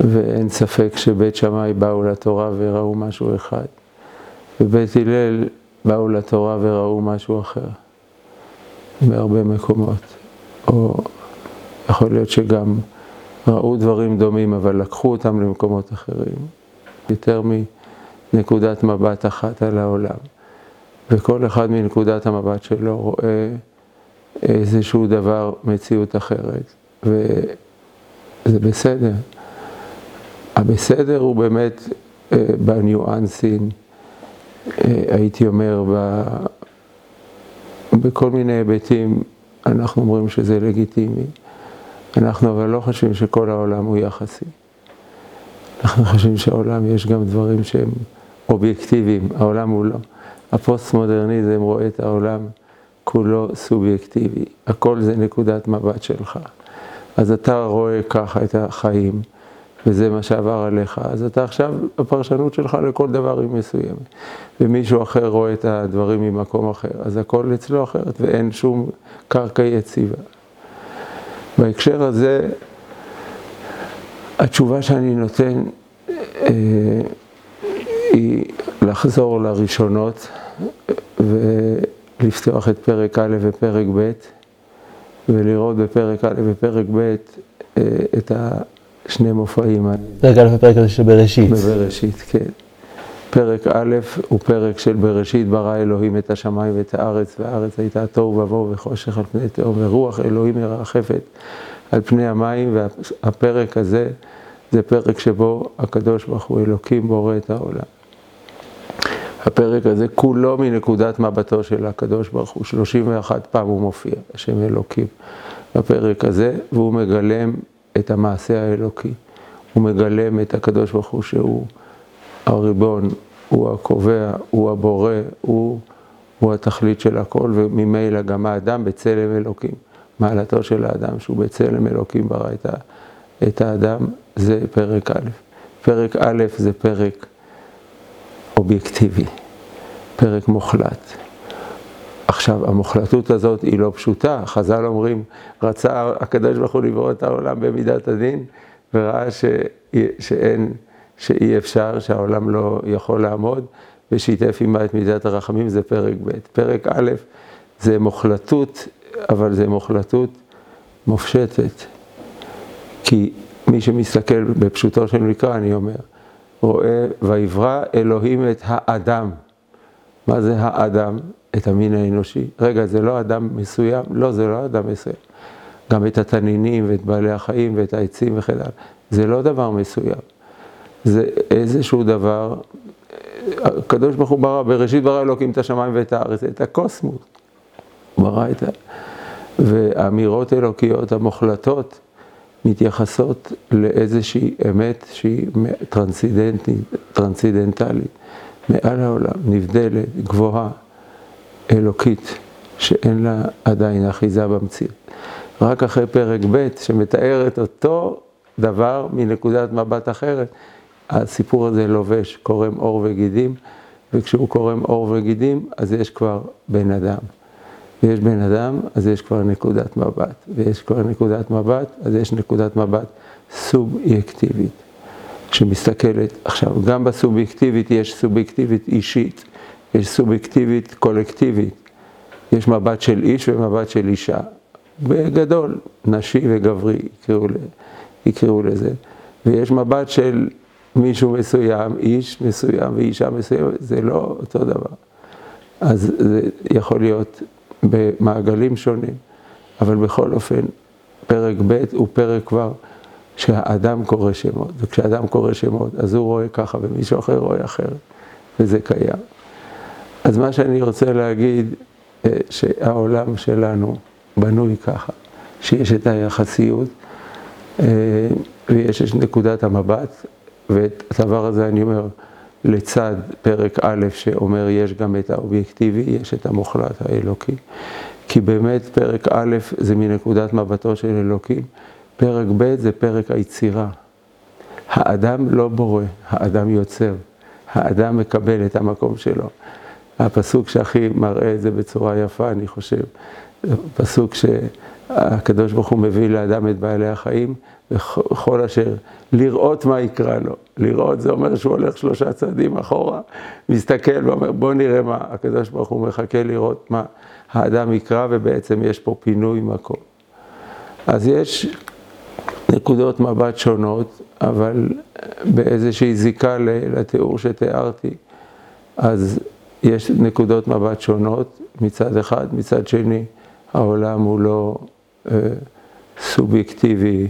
ואין ספק שבית שמאי באו לתורה וראו משהו אחד. ובית הלל באו לתורה וראו משהו אחר. בהרבה מקומות. או יכול להיות שגם ראו דברים דומים, אבל לקחו אותם למקומות אחרים. יותר מנקודת מבט אחת על העולם. וכל אחד מנקודת המבט שלו רואה איזשהו דבר, מציאות אחרת. וזה בסדר. הבסדר הוא באמת בניואנסים, הייתי אומר, ב... בכל מיני היבטים אנחנו אומרים שזה לגיטימי. אנחנו אבל לא חושבים שכל העולם הוא יחסי. אנחנו חושבים שהעולם יש גם דברים שהם אובייקטיביים, העולם הוא לא. הפוסט-מודרניזם רואה את העולם כולו סובייקטיבי. הכל זה נקודת מבט שלך. אז אתה רואה ככה את החיים. וזה מה שעבר עליך, אז אתה עכשיו, הפרשנות שלך לכל דבר היא מסוימת. ומישהו אחר רואה את הדברים ממקום אחר, אז הכל אצלו אחרת, ואין שום קרקע יציבה. בהקשר הזה, התשובה שאני נותן אה, היא לחזור לראשונות, ולפתוח את פרק א' ופרק ב', ולראות בפרק א' ופרק ב' אה, את ה... שני מופעים. פרק א' ופרק א' של בראשית. בראשית, כן. פרק א' הוא פרק של בראשית, ברא אלוהים את השמיים ואת הארץ, והארץ הייתה תוהו ובוהו וחושך על פני תהום, ורוח אלוהים מרחפת על פני המים, והפרק הזה זה פרק שבו הקדוש ברוך הוא אלוקים בורא את העולם. הפרק הזה כולו מנקודת מבטו של הקדוש ברוך הוא, שלושים ואחת פעם הוא מופיע, השם אלוקים, בפרק הזה, והוא מגלם את המעשה האלוקי. הוא מגלם את הקדוש ברוך הוא שהוא הריבון, הוא הקובע, הוא הבורא, הוא, הוא התכלית של הכל, וממילא גם האדם בצלם אלוקים. מעלתו של האדם שהוא בצלם אלוקים ברא את, את האדם, זה פרק א'. פרק א' זה פרק אובייקטיבי, פרק מוחלט. עכשיו, המוחלטות הזאת היא לא פשוטה. חז"ל אומרים, רצה הקדוש ברוך הוא לברוא את העולם במידת הדין, וראה ש... שאין, שאי אפשר, שהעולם לא יכול לעמוד, ושיתף עימה את מידת הרחמים, זה פרק ב'. פרק א', זה מוחלטות, אבל זה מוחלטות מופשטת. כי מי שמסתכל בפשוטו של מקרא, אני אומר, רואה, ויברא אלוהים את האדם. מה זה האדם? את המין האנושי. רגע, זה לא אדם מסוים? לא, זה לא אדם מסוים. גם את התנינים ואת בעלי החיים ואת העצים וכן הלאה. זה לא דבר מסוים. זה איזשהו דבר, הקדוש ברוך הוא ברא, בראשית ברא אלוקים את השמיים ואת הארץ, את הקוסמות. ברא את ה... והאמירות אלוקיות המוחלטות מתייחסות לאיזושהי אמת שהיא טרנסידנטית, טרנסידנטלית, מעל העולם, נבדלת, גבוהה. אלוקית, שאין לה עדיין אחיזה במציאות. רק אחרי פרק ב' שמתאר את אותו דבר מנקודת מבט אחרת, הסיפור הזה לובש, קורם אור וגידים, וכשהוא קורם אור וגידים, אז יש כבר בן אדם. ויש בן אדם, אז יש כבר נקודת מבט. ויש כבר נקודת מבט, אז יש נקודת מבט סובייקטיבית, שמסתכלת. עכשיו, גם בסובייקטיבית יש סובייקטיבית אישית, יש סובייקטיבית קולקטיבית, יש מבט של איש ומבט של אישה, בגדול, נשי וגברי יקראו לזה, ויש מבט של מישהו מסוים, איש מסוים ואישה מסוימת, זה לא אותו דבר. אז זה יכול להיות במעגלים שונים, אבל בכל אופן, פרק ב' הוא פרק כבר שהאדם קורא שמות, וכשאדם קורא שמות, אז הוא רואה ככה ומישהו אחר רואה אחרת, וזה קיים. אז מה שאני רוצה להגיד, שהעולם שלנו בנוי ככה, שיש את היחסיות ויש את נקודת המבט, ואת הדבר הזה אני אומר לצד פרק א' שאומר יש גם את האובייקטיבי, יש את המוחלט האלוקי, כי באמת פרק א' זה מנקודת מבטו של אלוקים, פרק ב' זה פרק היצירה. האדם לא בורא, האדם יוצר, האדם מקבל את המקום שלו. הפסוק שהכי מראה את זה בצורה יפה, אני חושב, פסוק שהקדוש ברוך הוא מביא לאדם את בעלי החיים, וכל אשר לראות מה יקרה לו. לראות זה אומר שהוא הולך שלושה צעדים אחורה, מסתכל ואומר בוא נראה מה, הקדוש ברוך הוא מחכה לראות מה האדם יקרה, ובעצם יש פה פינוי מקום. אז יש נקודות מבט שונות, אבל באיזושהי זיקה לתיאור שתיארתי, אז יש נקודות מבט שונות מצד אחד, מצד שני העולם הוא לא אה, סובייקטיבי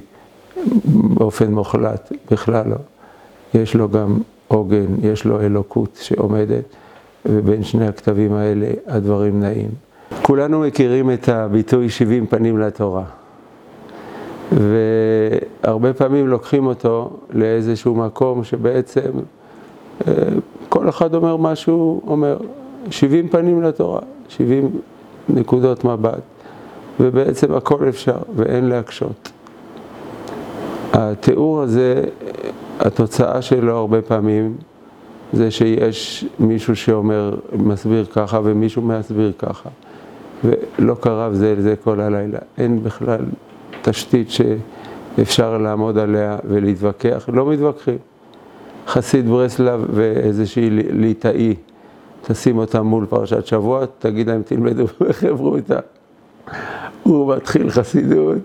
באופן מוחלט, בכלל לא. יש לו גם עוגן, יש לו אלוקות שעומדת, ובין שני הכתבים האלה הדברים נעים. כולנו מכירים את הביטוי שבעים פנים לתורה, והרבה פעמים לוקחים אותו לאיזשהו מקום שבעצם כל אחד אומר מה שהוא אומר, שבעים פנים לתורה, שבעים נקודות מבט, ובעצם הכל אפשר ואין להקשות. התיאור הזה, התוצאה שלו הרבה פעמים זה שיש מישהו שאומר, מסביר ככה ומישהו מסביר ככה, ולא קרב זה אל זה כל הלילה, אין בכלל תשתית שאפשר לעמוד עליה ולהתווכח, לא מתווכחים. חסיד ברסלב ואיזושהי ליטאי, תשים אותם מול פרשת שבוע, תגיד להם תלמדו בחברותה. הוא מתחיל חסידות,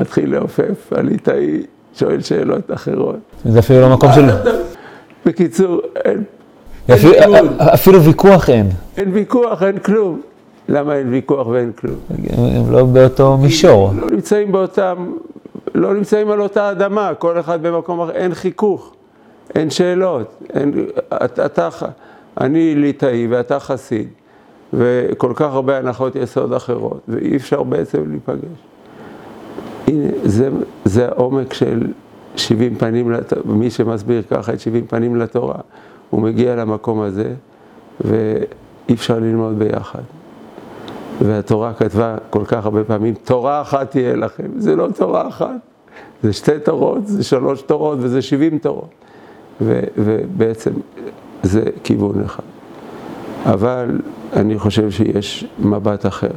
מתחיל להופף, הליטאי שואל שאלות אחרות. זה אפילו לא מקום שלו. בקיצור, אין כלום. אפילו ויכוח אין. אין ויכוח, אין כלום. למה אין ויכוח ואין כלום? הם לא באותו מישור. לא נמצאים באותם, לא נמצאים על אותה אדמה, כל אחד במקום אחר, אין חיכוך. אין שאלות, אין, אתה, אתה, אני ליטאי ואתה חסיד, וכל כך הרבה הנחות יסוד אחרות, ואי אפשר בעצם להיפגש. הנה, זה, זה העומק של שבעים פנים לתורה, מי שמסביר ככה את שבעים פנים לתורה, הוא מגיע למקום הזה, ואי אפשר ללמוד ביחד. והתורה כתבה כל כך הרבה פעמים, תורה אחת תהיה לכם, זה לא תורה אחת, זה שתי תורות, זה שלוש תורות וזה שבעים תורות. ו- ובעצם זה כיוון אחד. אבל אני חושב שיש מבט אחר.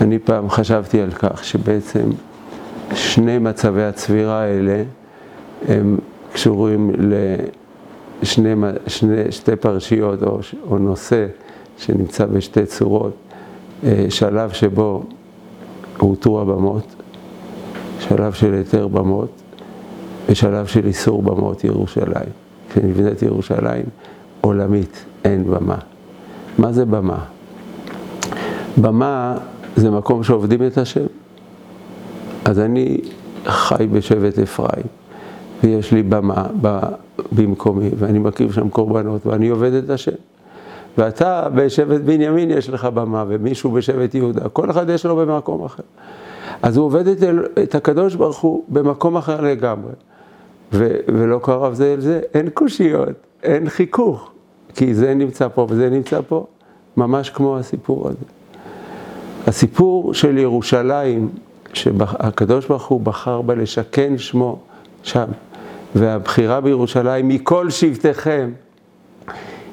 אני פעם חשבתי על כך שבעצם שני מצבי הצבירה האלה הם קשורים לשני שני, שתי פרשיות או, או נושא שנמצא בשתי צורות. שלב שבו הותרו הבמות, שלב של היתר במות, בשלב של איסור במות ירושלים. כשנבנית ירושלים עולמית, אין במה. מה זה במה? במה זה מקום שעובדים את השם. אז אני חי בשבט אפרים, ויש לי במה במקומי, ואני מקריב שם קורבנות, ואני עובד את השם. ואתה בשבט בנימין יש לך במה, ומישהו בשבט יהודה, כל אחד יש לו במקום אחר. אז הוא עובד את, את הקדוש ברוך הוא במקום אחר לגמרי. ו- ולא קרב זה אל זה, אין קושיות, אין חיכוך, כי זה נמצא פה וזה נמצא פה, ממש כמו הסיפור הזה. הסיפור של ירושלים, שהקדוש ברוך הוא בחר בה לשכן שמו שם, והבחירה בירושלים מכל שבטכם,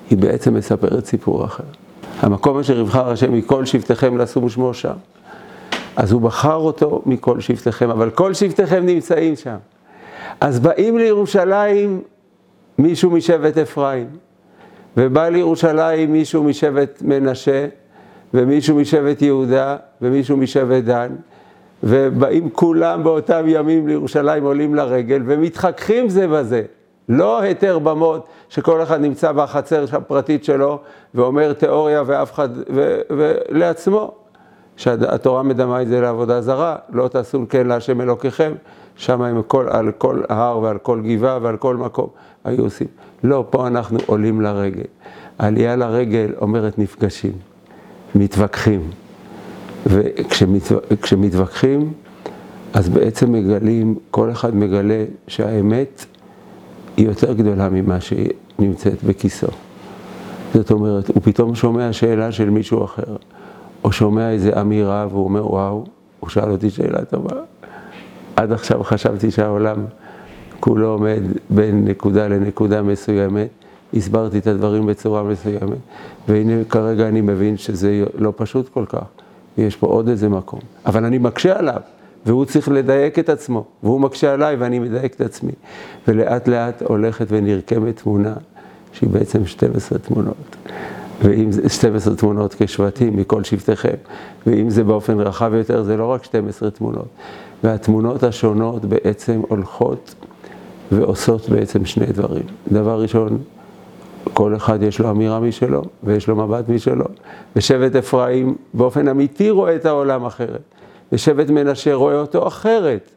היא בעצם מספרת סיפור אחר. המקום אשר יבחר השם מכל שבטכם לשום שמו שם, אז הוא בחר אותו מכל שבטכם, אבל כל שבטכם נמצאים שם. אז באים לירושלים מישהו משבט אפרים, ובא לירושלים מישהו משבט מנשה, ומישהו משבט יהודה, ומישהו משבט דן, ובאים כולם באותם ימים לירושלים, עולים לרגל, ומתחככים זה בזה. לא היתר במות שכל אחד נמצא בחצר הפרטית שלו, ואומר תיאוריה ואף אחד, ו- ולעצמו. שהתורה מדמה את זה לעבודה זרה, לא תעשו כן להשם אלוקיכם, שם הם כל, על כל הר ועל כל גבעה ועל כל מקום היו עושים. לא, פה אנחנו עולים לרגל. העלייה לרגל אומרת נפגשים, מתווכחים. וכשמתווכחים, אז בעצם מגלים, כל אחד מגלה שהאמת היא יותר גדולה ממה שנמצאת בכיסו. זאת אומרת, הוא פתאום שומע שאלה של מישהו אחר. או שומע איזו אמירה והוא אומר, וואו, הוא שאל אותי שאלה טובה. עד עכשיו חשבתי שהעולם כולו עומד בין נקודה לנקודה מסוימת, הסברתי את הדברים בצורה מסוימת, והנה כרגע אני מבין שזה לא פשוט כל כך, ויש פה עוד איזה מקום. אבל אני מקשה עליו, והוא צריך לדייק את עצמו, והוא מקשה עליי ואני מדייק את עצמי. ולאט לאט הולכת ונרקמת תמונה, שהיא בעצם שתים עשרה תמונות. ואם זה שתים עשרה תמונות כשבטים מכל שבטיכם, ואם זה באופן רחב יותר, זה לא רק שתים עשרה תמונות. והתמונות השונות בעצם הולכות ועושות בעצם שני דברים. דבר ראשון, כל אחד יש לו אמירה משלו, ויש לו מבט משלו. ושבט אפרים באופן אמיתי רואה את העולם אחרת. ושבט מנשה רואה אותו אחרת.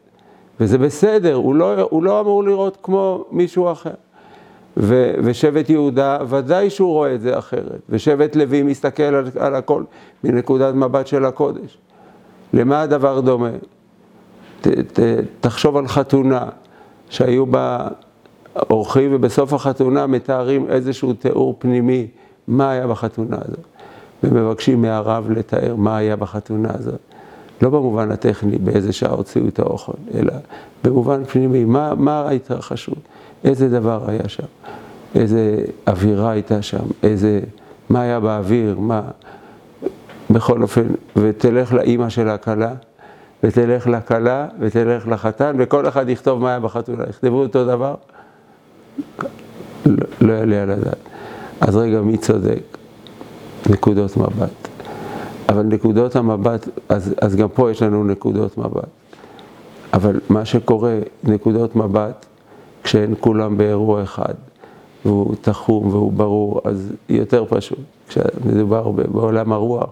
וזה בסדר, הוא לא, הוא לא אמור לראות כמו מישהו אחר. ו, ושבט יהודה ודאי שהוא רואה את זה אחרת. ושבט לוי מסתכל על, על הכל מנקודת מבט של הקודש. למה הדבר דומה? ת, ת, תחשוב על חתונה שהיו בה אורחים, ובסוף החתונה מתארים איזשהו תיאור פנימי, מה היה בחתונה הזאת. ומבקשים מהרב לתאר מה היה בחתונה הזאת. לא במובן הטכני, באיזה שעה הוציאו את האוכל, אלא במובן פנימי, מה, מה ההתרחשות, איזה דבר היה שם, איזה אווירה הייתה שם, איזה, מה היה באוויר, מה, בכל אופן, ותלך לאמא של הכלה, ותלך לכלה, ותלך לחתן, וכל אחד יכתוב מה היה בחתונה, יכתבו אותו דבר, לא, לא יעלה על הדעת. אז רגע, מי צודק? נקודות מבט. אבל נקודות המבט, אז, אז גם פה יש לנו נקודות מבט. אבל מה שקורה, נקודות מבט, כשאין כולם באירוע אחד, והוא תחום והוא ברור, אז יותר פשוט. כשמדובר בעולם הרוח,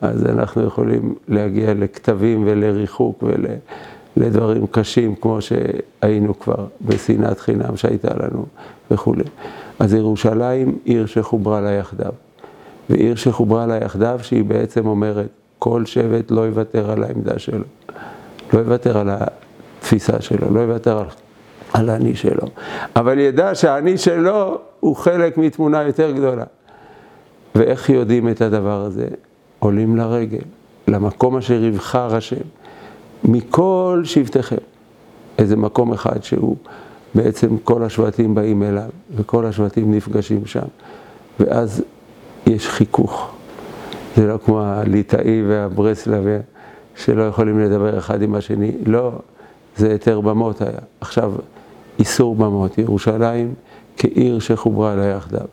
אז אנחנו יכולים להגיע לכתבים ולריחוק ולדברים קשים, כמו שהיינו כבר בשנאת חינם שהייתה לנו וכו'. אז ירושלים, עיר שחוברה לה יחדיו. ועיר שחוברה לה יחדיו, שהיא בעצם אומרת, כל שבט לא יוותר על העמדה שלו, לא יוותר על התפיסה שלו, לא יוותר על, על העני שלו. אבל ידע שהעני שלו הוא חלק מתמונה יותר גדולה. ואיך יודעים את הדבר הזה? עולים לרגל, למקום אשר יבחר השם, מכל שבטיכם. איזה מקום אחד שהוא בעצם כל השבטים באים אליו, וכל השבטים נפגשים שם. ואז יש חיכוך. זה לא כמו הליטאי והברסלבי שלא יכולים לדבר אחד עם השני. לא, זה היתר במות היה. עכשיו, איסור במות. ירושלים כעיר שחוברה לה יחדיו.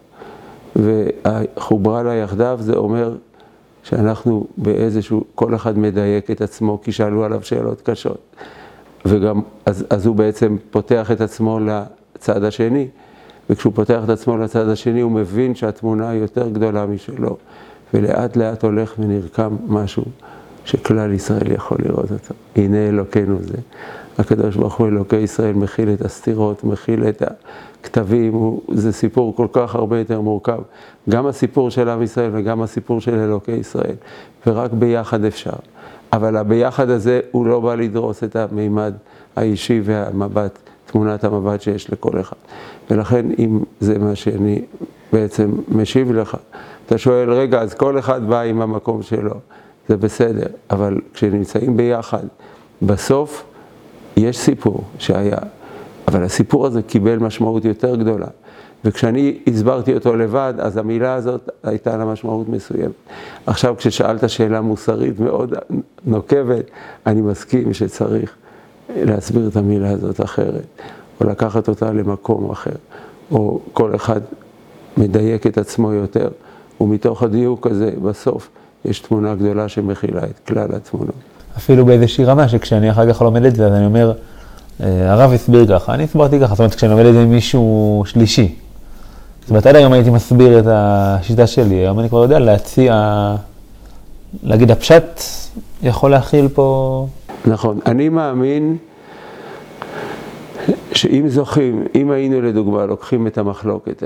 וחוברה לה יחדיו זה אומר שאנחנו באיזשהו, כל אחד מדייק את עצמו, כי שאלו עליו שאלות קשות. וגם, אז, אז הוא בעצם פותח את עצמו לצד השני. וכשהוא פותח את עצמו לצד השני, הוא מבין שהתמונה יותר גדולה משלו. ולאט לאט הולך ונרקם משהו שכלל ישראל יכול לראות אותו. הנה אלוקינו זה. הקדוש ברוך הוא אלוקי ישראל מכיל את הסתירות, מכיל את הכתבים. הוא, זה סיפור כל כך הרבה יותר מורכב. גם הסיפור של עם ישראל וגם הסיפור של אלוקי ישראל. ורק ביחד אפשר. אבל הביחד הזה הוא לא בא לדרוס את המימד האישי והמבט, תמונת המבט שיש לכל אחד. ולכן, אם זה מה שאני בעצם משיב לך, אתה שואל, רגע, אז כל אחד בא עם המקום שלו, זה בסדר, אבל כשנמצאים ביחד, בסוף יש סיפור שהיה, אבל הסיפור הזה קיבל משמעות יותר גדולה, וכשאני הסברתי אותו לבד, אז המילה הזאת הייתה לה משמעות מסוימת. עכשיו, כששאלת שאלה מוסרית מאוד נוקבת, אני מסכים שצריך להסביר את המילה הזאת אחרת. או לקחת אותה למקום אחר, או כל אחד מדייק את עצמו יותר, ומתוך הדיוק הזה, בסוף, יש תמונה גדולה שמכילה את כלל התמונות. אפילו באיזושהי רמה, שכשאני אחר כך לומד את זה, אז אני אומר, הרב הסביר ככה, אני הסברתי ככה, זאת אומרת, כשאני לומד את זה עם מישהו שלישי, זאת אומרת, עד היום הייתי מסביר את השיטה שלי, היום אני כבר יודע להציע, להגיד, הפשט יכול להכיל פה... נכון, אני מאמין, שאם זוכים, אם היינו לדוגמה, לוקחים את המחלוקת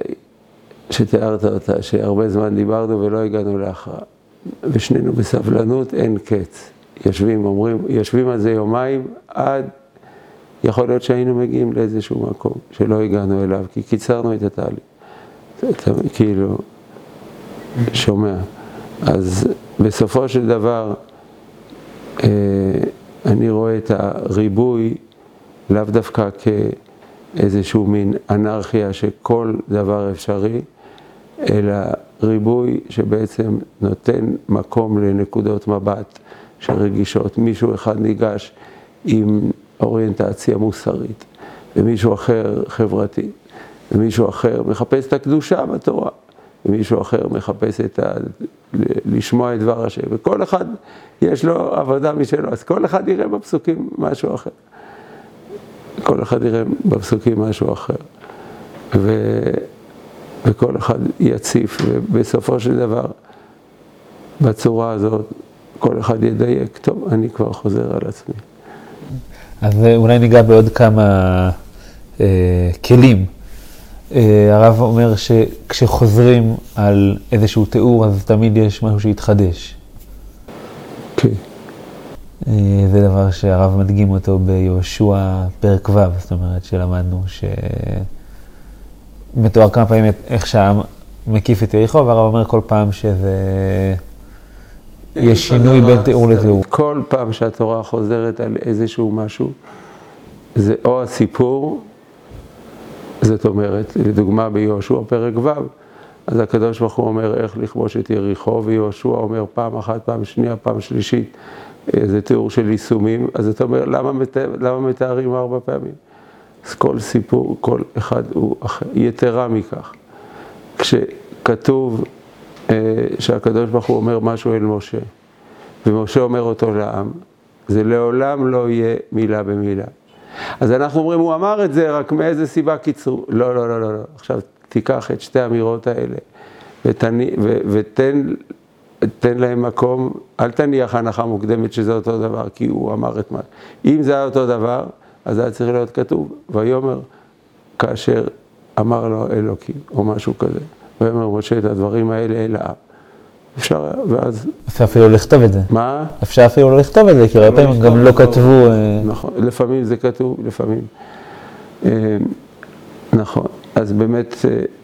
שתיארת אותה, שהרבה זמן דיברנו ולא הגענו לאחר, ושנינו בסבלנות אין קץ. יושבים, אומרים, יושבים על זה יומיים, עד יכול להיות שהיינו מגיעים לאיזשהו מקום שלא הגענו אליו, כי קיצרנו את התהליך. אתה כאילו שומע. אז בסופו של דבר, אני רואה את הריבוי, לאו דווקא איזשהו מין אנרכיה שכל דבר אפשרי, אלא ריבוי שבעצם נותן מקום לנקודות מבט שרגישות. מישהו אחד ניגש עם אוריינטציה מוסרית, ומישהו אחר חברתי, ומישהו אחר מחפש את הקדושה בתורה, ומישהו אחר מחפש את ה... לשמוע את דבר השם, וכל אחד יש לו עבודה משלו, אז כל אחד יראה בפסוקים משהו אחר. כל אחד יראה בפסוקים משהו אחר. ו... וכל אחד יציף, ובסופו של דבר, בצורה הזאת, כל אחד ידייק. טוב, אני כבר חוזר על עצמי. אז אולי ניגע בעוד כמה אה, כלים. הרב אומר שכשחוזרים על איזשהו תיאור, אז תמיד יש משהו שהתחדש. כן. זה דבר שהרב מדגים אותו ביהושע פרק ו', זאת אומרת שלמדנו שמתואר כמה פעמים איך שהעם מקיף את יריחו, והרב אומר כל פעם שזה... יש שינוי בין תיאור לתיאור. כל פעם שהתורה חוזרת על איזשהו משהו, זה או הסיפור, זאת אומרת, לדוגמה ביהושע פרק ו', אז הקדוש ברוך הוא אומר איך לכבוש את יריחו, ויהושע אומר פעם אחת, פעם שנייה, פעם שלישית, זה תיאור של יישומים, אז זאת אומרת, למה, למה מתארים ארבע פעמים? אז כל סיפור, כל אחד הוא אחר. יתרה מכך, כשכתוב אה, שהקדוש ברוך הוא אומר משהו אל משה, ומשה אומר אותו לעם, זה לעולם לא יהיה מילה במילה. אז אנחנו אומרים, הוא אמר את זה, רק מאיזה סיבה קיצרו? לא, לא, לא, לא, לא. עכשיו תיקח את שתי האמירות האלה, ותן, ו, ותן תן להם מקום, אל תניח הנחה מוקדמת שזה אותו דבר, כי הוא אמר את מה. אם זה היה אותו דבר, אז היה צריך להיות כתוב, ויאמר, כאשר אמר לו אלוקים, או משהו כזה, ויאמר משה את הדברים האלה אל העם. אפשר, ואז... אפשר אפילו לכתוב את זה. מה? אפשר אפילו לכתוב את זה, כי הרבה פעמים גם לא כתבו... נכון, לפעמים זה כתוב, לפעמים. נכון, אז באמת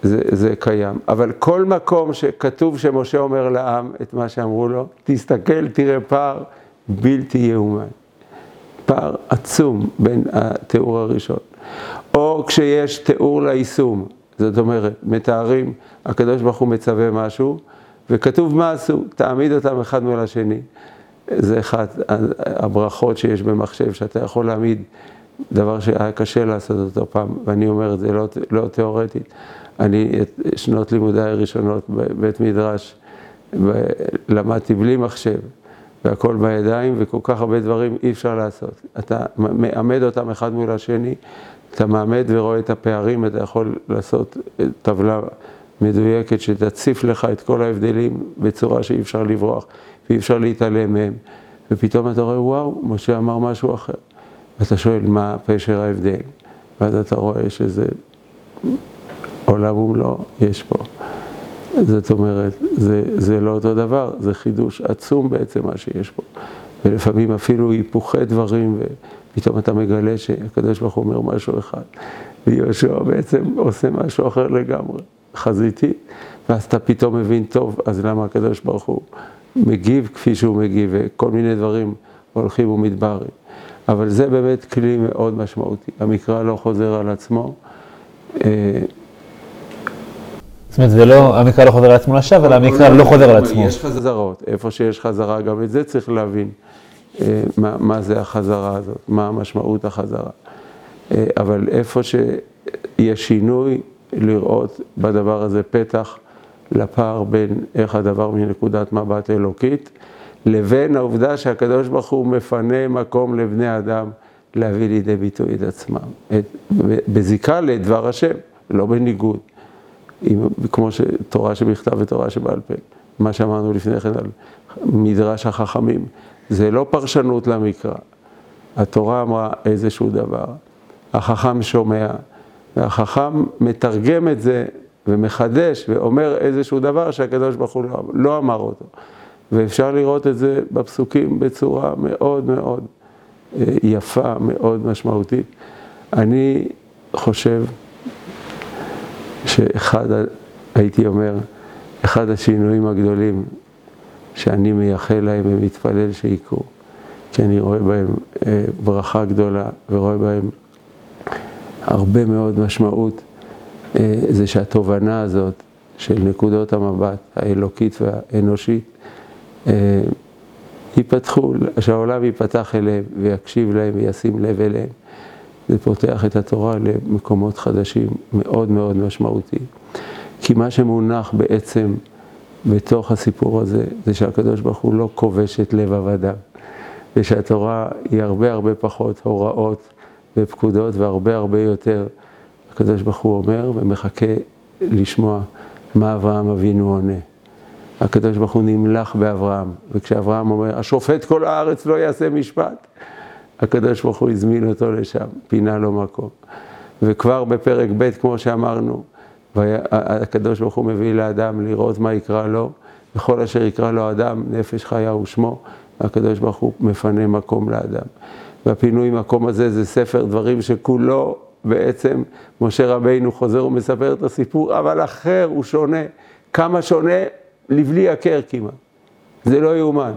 זה, זה קיים. אבל כל מקום שכתוב שמשה אומר לעם את מה שאמרו לו, תסתכל, תראה פער בלתי יאומן. פער עצום בין התיאור הראשון. או כשיש תיאור ליישום, זאת אומרת, מתארים, הקדוש ברוך הוא מצווה משהו, וכתוב מה עשו, תעמיד אותם אחד מול השני. זה אחת הברכות שיש במחשב, שאתה יכול להעמיד דבר שהיה קשה לעשות אותו פעם, ואני אומר את זה לא, לא תיאורטית. אני את שנות לימודיי הראשונות בבית מדרש, למדתי בלי מחשב, והכל בידיים, וכל כך הרבה דברים אי אפשר לעשות. אתה מעמד אותם אחד מול השני, אתה מעמד ורואה את הפערים, אתה יכול לעשות טבלה מדויקת שתציף לך את כל ההבדלים בצורה שאי אפשר לברוח, ואי אפשר להתעלם מהם. ופתאום אתה רואה, וואו, משה אמר משהו אחר. ואתה שואל, מה פשר ההבדל? ואז אתה רואה שזה עולם ומלואו יש פה. זאת אומרת, זה, זה לא אותו דבר, זה חידוש עצום בעצם מה שיש פה. ולפעמים אפילו היפוכי דברים, ופתאום אתה מגלה שהקדוש ברוך הוא אומר משהו אחד, ויהושע בעצם עושה משהו אחר לגמרי. חזיתי, ואז אתה פתאום מבין טוב, אז למה הקדוש ברוך הוא מגיב כפי שהוא מגיב, וכל מיני דברים הולכים ומתבררים. אבל זה באמת כלי מאוד משמעותי. המקרא לא חוזר על עצמו. זאת אומרת, זה לא, המקרא לא חוזר על עצמו לשם, אלא המקרא לא חוזר על עצמו. יש חזרות, איפה שיש חזרה, גם את זה צריך להבין, מה, מה זה החזרה הזאת, מה המשמעות החזרה. אבל איפה שיש שינוי, לראות בדבר הזה פתח לפער בין איך הדבר מנקודת מבט אלוקית, לבין העובדה שהקדוש ברוך הוא מפנה מקום לבני אדם להביא לידי ביטוי את עצמם. את, בזיקה לדבר השם, לא בניגוד, עם, כמו תורה שבכתב ותורה שבעל פה. מה שאמרנו לפני כן על מדרש החכמים, זה לא פרשנות למקרא. התורה אמרה איזשהו דבר, החכם שומע, והחכם מתרגם את זה ומחדש ואומר איזשהו דבר שהקדוש ברוך הוא לא אמר אותו. ואפשר לראות את זה בפסוקים בצורה מאוד מאוד יפה, מאוד משמעותית. אני חושב שאחד, הייתי אומר, אחד השינויים הגדולים שאני מייחל להם ומתפלל שיקרו, כי אני רואה בהם ברכה גדולה ורואה בהם הרבה מאוד משמעות זה שהתובנה הזאת של נקודות המבט האלוקית והאנושית ייפתחו, שהעולם ייפתח אליהם ויקשיב להם וישים לב אליהם. זה פותח את התורה למקומות חדשים מאוד מאוד משמעותיים. כי מה שמונח בעצם בתוך הסיפור הזה, זה שהקדוש ברוך הוא לא כובש את לב עבדיו. ושהתורה היא הרבה הרבה פחות הוראות ופקודות והרבה הרבה יותר. הקדוש ברוך הוא אומר ומחכה לשמוע מה אברהם אבינו עונה. הקדוש ברוך הוא נמלך באברהם, וכשאברהם אומר, השופט כל הארץ לא יעשה משפט, הקדוש ברוך הוא הזמין אותו לשם, פינה לו מקום. וכבר בפרק ב' כמו שאמרנו, הקדוש ברוך הוא מביא לאדם לראות מה יקרא לו, וכל אשר יקרא לו אדם, נפש חיה ושמו, הקדוש ברוך הוא מפנה מקום לאדם. והפינוי מקום הזה זה ספר דברים שכולו בעצם, משה רבינו חוזר ומספר את הסיפור, אבל אחר הוא שונה, כמה שונה, לבלי הכר כמעט, זה לא יאומן.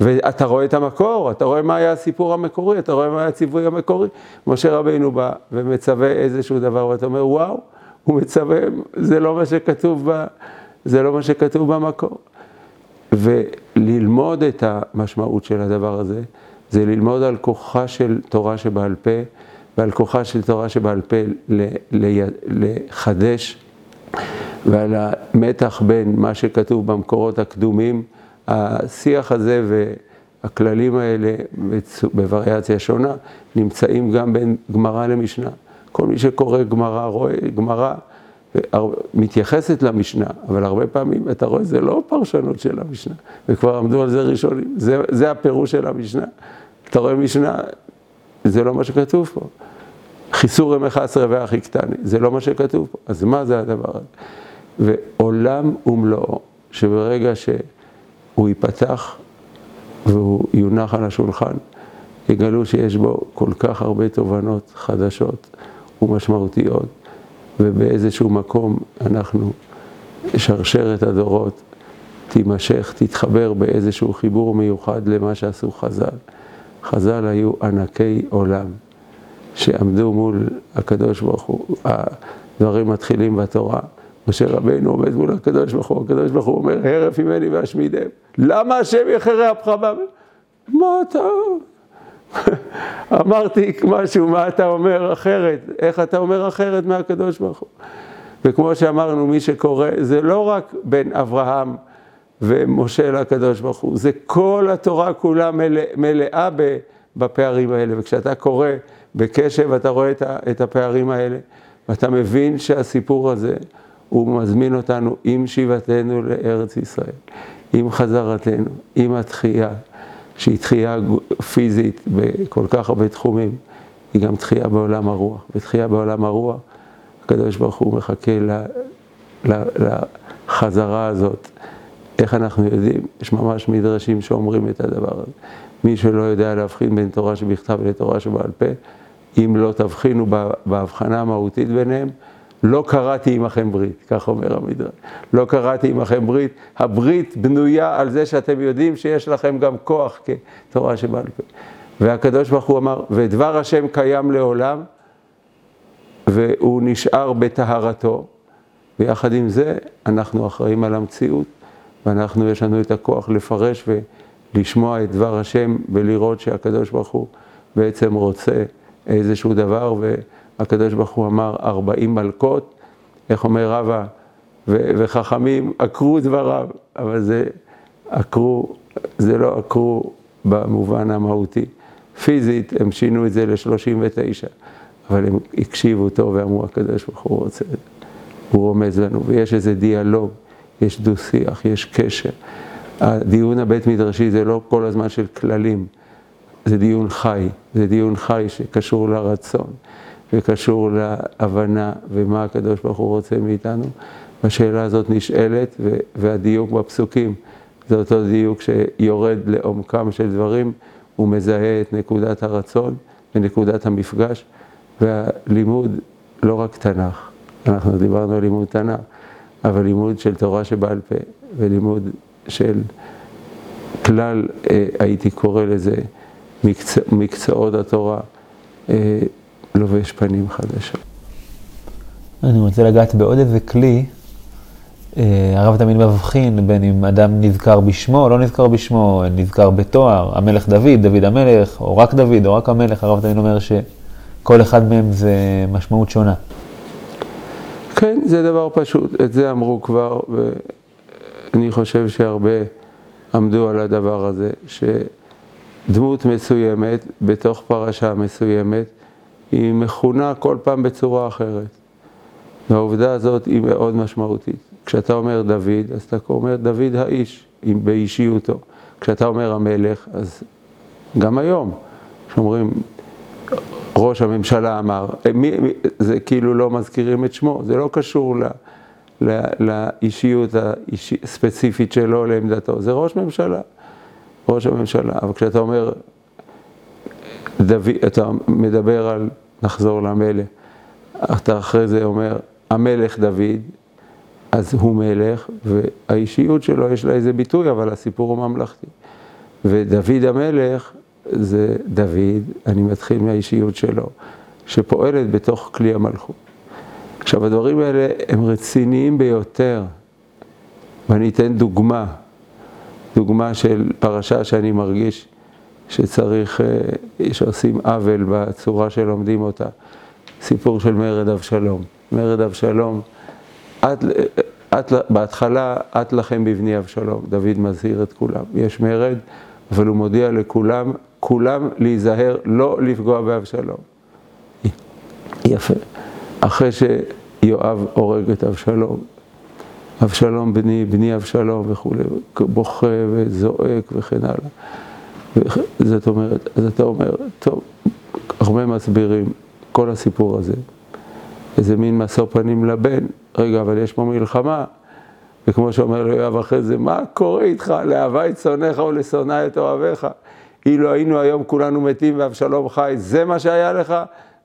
ואתה רואה את המקור, אתה רואה מה היה הסיפור המקורי, אתה רואה מה היה הציווי המקורי. משה רבינו בא ומצווה איזשהו דבר, ואתה אומר, וואו, הוא מצווה, זה לא מה שכתוב, ב, זה לא מה שכתוב במקור. וללמוד את המשמעות של הדבר הזה, זה ללמוד על כוחה של תורה שבעל פה, ועל כוחה של תורה שבעל פה ל, ל, לחדש, ועל המתח בין מה שכתוב במקורות הקדומים, השיח הזה והכללים האלה בווריאציה שונה, נמצאים גם בין גמרא למשנה. כל מי שקורא גמרא, רואה גמרא, מתייחסת למשנה, אבל הרבה פעמים אתה רואה, זה לא פרשנות של המשנה, וכבר עמדו על זה ראשונים, זה, זה הפירוש של המשנה. אתה רואה משנה, זה לא מה שכתוב פה. חיסור המחס רבע הכי קטני, זה לא מה שכתוב פה, אז מה זה הדבר הזה? ועולם ומלואו, שברגע שהוא ייפתח והוא יונח על השולחן, יגלו שיש בו כל כך הרבה תובנות חדשות ומשמעותיות, ובאיזשהו מקום אנחנו, שרשרת הדורות, תימשך, תתחבר באיזשהו חיבור מיוחד למה שעשו חז"ל. חז"ל היו ענקי עולם. שעמדו מול הקדוש ברוך הוא, הדברים מתחילים בתורה. משה רבינו עומד מול הקדוש ברוך הוא, הקדוש ברוך הוא אומר, הרף ממני ואשמידם. למה השם יחרע בך? מה אתה? אמרתי משהו, מה אתה אומר אחרת? איך אתה אומר אחרת מהקדוש ברוך הוא? וכמו שאמרנו, מי שקורא, זה לא רק בין אברהם ומשה לקדוש ברוך הוא, זה כל התורה כולה מלא, מלאה בפערים האלה, וכשאתה קורא, בקשב אתה רואה את הפערים האלה, ואתה מבין שהסיפור הזה הוא מזמין אותנו עם שיבתנו לארץ ישראל, עם חזרתנו, עם התחייה, שהיא תחייה פיזית בכל כך הרבה תחומים, היא גם תחייה בעולם הרוח. ותחייה בעולם הרוח, הקדוש ברוך הוא מחכה לחזרה הזאת. איך אנחנו יודעים? יש ממש מדרשים שאומרים את הדבר הזה. מי שלא יודע להבחין בין תורה שבכתב לתורה שבעל פה, אם לא תבחינו בהבחנה המהותית ביניהם, לא קראתי עמכם ברית, כך אומר המדרש. לא קראתי עמכם ברית, הברית בנויה על זה שאתם יודעים שיש לכם גם כוח כתורה שבעל פה. והקדוש ברוך הוא אמר, ודבר השם קיים לעולם, והוא נשאר בטהרתו, ויחד עם זה אנחנו אחראים על המציאות, ואנחנו יש לנו את הכוח לפרש ולשמוע את דבר השם, ולראות שהקדוש ברוך הוא בעצם רוצה איזשהו דבר, והקדוש ברוך הוא אמר ארבעים מלכות, איך אומר רבא, ו- וחכמים עקרו דבריו, אבל זה עקרו, זה לא עקרו במובן המהותי. פיזית הם שינו את זה ל-שלושים ותשע, אבל הם הקשיבו טוב ואמרו, הקדוש ברוך הוא רוצה, הוא רומז לנו, ויש איזה דיאלוג, יש דו-שיח, יש קשר. הדיון הבית מדרשי זה לא כל הזמן של כללים, זה דיון חי, זה דיון חי שקשור לרצון, וקשור להבנה ומה הקדוש ברוך הוא רוצה מאיתנו. השאלה הזאת נשאלת, והדיוק בפסוקים, זה אותו דיוק שיורד לעומקם של דברים, הוא מזהה את נקודת הרצון ונקודת המפגש, והלימוד לא רק תנ"ך, אנחנו דיברנו על לימוד תנ"ך, אבל לימוד של תורה שבעל פה, ולימוד של כלל, הייתי קורא לזה, מקצועות התורה, לובש פנים חדשות. אני רוצה לגעת בעוד איזה כלי. הרב תמיד מבחין בין אם אדם נזכר בשמו או לא נזכר בשמו, נזכר בתואר, המלך דוד, דוד המלך, או רק דוד, או רק המלך. הרב תמיד אומר שכל אחד מהם זה משמעות שונה. כן, זה דבר פשוט. את זה אמרו כבר, ואני חושב שהרבה עמדו על הדבר הזה, שדמות מסוימת בתוך פרשה מסוימת היא מכונה כל פעם בצורה אחרת. והעובדה הזאת היא מאוד משמעותית. כשאתה אומר דוד, אז אתה אומר דוד האיש, באישיותו. כשאתה אומר המלך, אז גם היום, כשאומרים ראש הממשלה אמר, מי, מי, זה כאילו לא מזכירים את שמו, זה לא קשור ל, ל, לאישיות הספציפית שלו, לעמדתו, זה ראש ממשלה, ראש הממשלה. אבל כשאתה אומר, דוד, אתה מדבר על נחזור למלך, אתה אחרי זה אומר, המלך דוד, אז הוא מלך, והאישיות שלו יש לה איזה ביטוי, אבל הסיפור הוא ממלכתי. ודוד המלך זה דוד, אני מתחיל מהאישיות שלו, שפועלת בתוך כלי המלכות. עכשיו, הדברים האלה הם רציניים ביותר, ואני אתן דוגמה, דוגמה של פרשה שאני מרגיש שצריך, שעושים עוול בצורה שלומדים אותה. סיפור של מרד אבשלום. מרד אבשלום, את, את, בהתחלה, את לכם בבני אבשלום, דוד מזהיר את כולם. יש מרד, אבל הוא מודיע לכולם, כולם להיזהר, לא לפגוע באבשלום. יפה. אחרי שיואב הורג את אבשלום, אבשלום בני, בני אבשלום וכו', בוכה וזועק וכן הלאה. זאת אומרת, אז אתה אומר, טוב, הרבה מסבירים, כל הסיפור הזה, איזה מין מסור פנים לבן, רגע, אבל יש פה מלחמה, וכמו שאומר לו יואב אחרי זה, מה קורה איתך, לאהבה את שונאיך או לשונא את אוהביך? אילו היינו היום כולנו מתים ואבשלום חי, זה מה שהיה לך,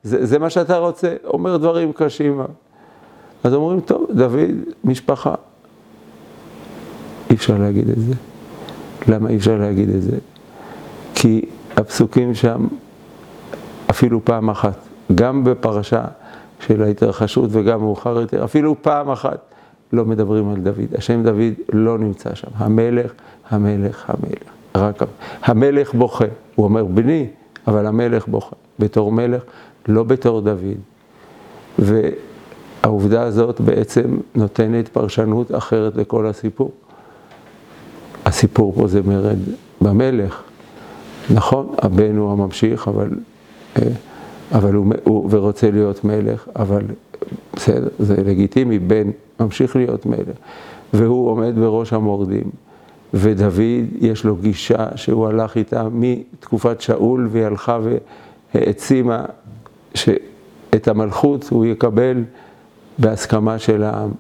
זה, זה מה שאתה רוצה, אומר דברים קשים. אז אומרים, טוב, דוד, משפחה. אי אפשר להגיד את זה. למה אי אפשר להגיד את זה? כי הפסוקים שם, אפילו פעם אחת, גם בפרשה של ההתרחשות וגם מאוחר יותר, אפילו פעם אחת לא מדברים על דוד. השם דוד לא נמצא שם. המלך, המלך, המלך. רק המלך בוכה. הוא אומר בני, אבל המלך בוכה. בתור מלך, לא בתור דוד. והעובדה הזאת בעצם נותנת פרשנות אחרת לכל הסיפור. הסיפור פה זה מרד במלך. נכון, הבן הוא הממשיך, אבל... אבל הוא, הוא ורוצה להיות מלך, אבל בסדר, זה לגיטימי, בן ממשיך להיות מלך. והוא עומד בראש המורדים, ודוד יש לו גישה שהוא הלך איתה מתקופת שאול, והיא הלכה והעצימה שאת המלכות הוא יקבל בהסכמה של העם.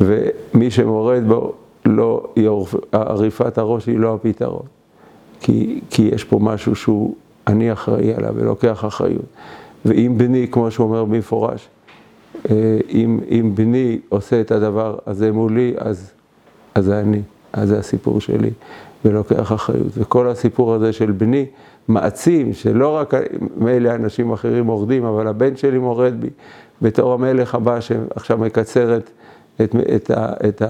ומי שמורד בו, לא, עריפת הראש היא לא הפתרון, כי, כי יש פה משהו שהוא... אני אחראי עליו ולוקח אחריות. ואם בני, כמו שהוא אומר במפורש, אם, אם בני עושה את הדבר הזה מולי, אז, אז אני, אז זה הסיפור שלי, ולוקח אחריות. וכל הסיפור הזה של בני מעצים, שלא רק מאלה אנשים אחרים מורדים, אבל הבן שלי מורד בי, בתור המלך הבא שעכשיו מקצר את, את, את, את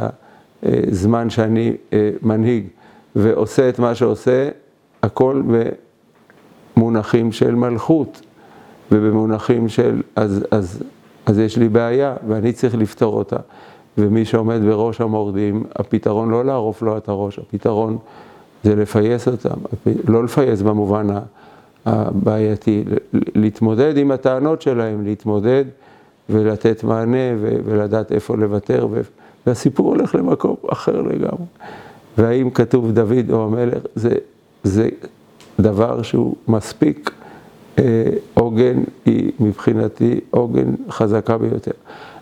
הזמן שאני מנהיג, ועושה את מה שעושה, הכל ו... במונחים של מלכות ובמונחים של אז אז אז יש לי בעיה ואני צריך לפתור אותה. ומי שעומד בראש המורדים, הפתרון לא לערוף לו את הראש, הפתרון זה לפייס אותם, לא לפייס במובן הבעייתי, להתמודד עם הטענות שלהם, להתמודד ולתת מענה ולדעת איפה לוותר, והסיפור הולך למקום אחר לגמרי. והאם כתוב דוד או המלך, זה זה דבר שהוא מספיק, עוגן היא מבחינתי עוגן חזקה ביותר.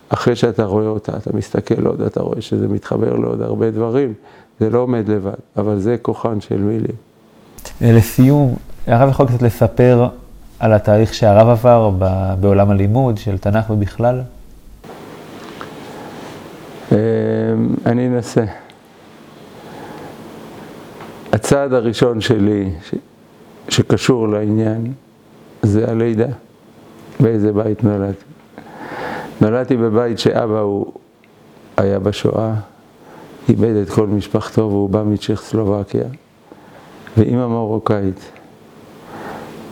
אחרי שאתה רואה אותה, אתה מסתכל עוד, אתה רואה שזה מתחבר לעוד הרבה דברים. זה לא עומד לבד, אבל זה כוחן של מילים. לסיום, הרב יכול קצת לספר על התהליך שהרב עבר בעולם הלימוד של תנ"ך ובכלל? אני אנסה. הצעד הראשון שלי, ש... שקשור לעניין, זה הלידה. באיזה בית נולדתי? נולדתי בבית שאבא הוא היה בשואה, איבד את כל משפחתו והוא בא מצ'כוסלובקיה, ואמא מורוקאית.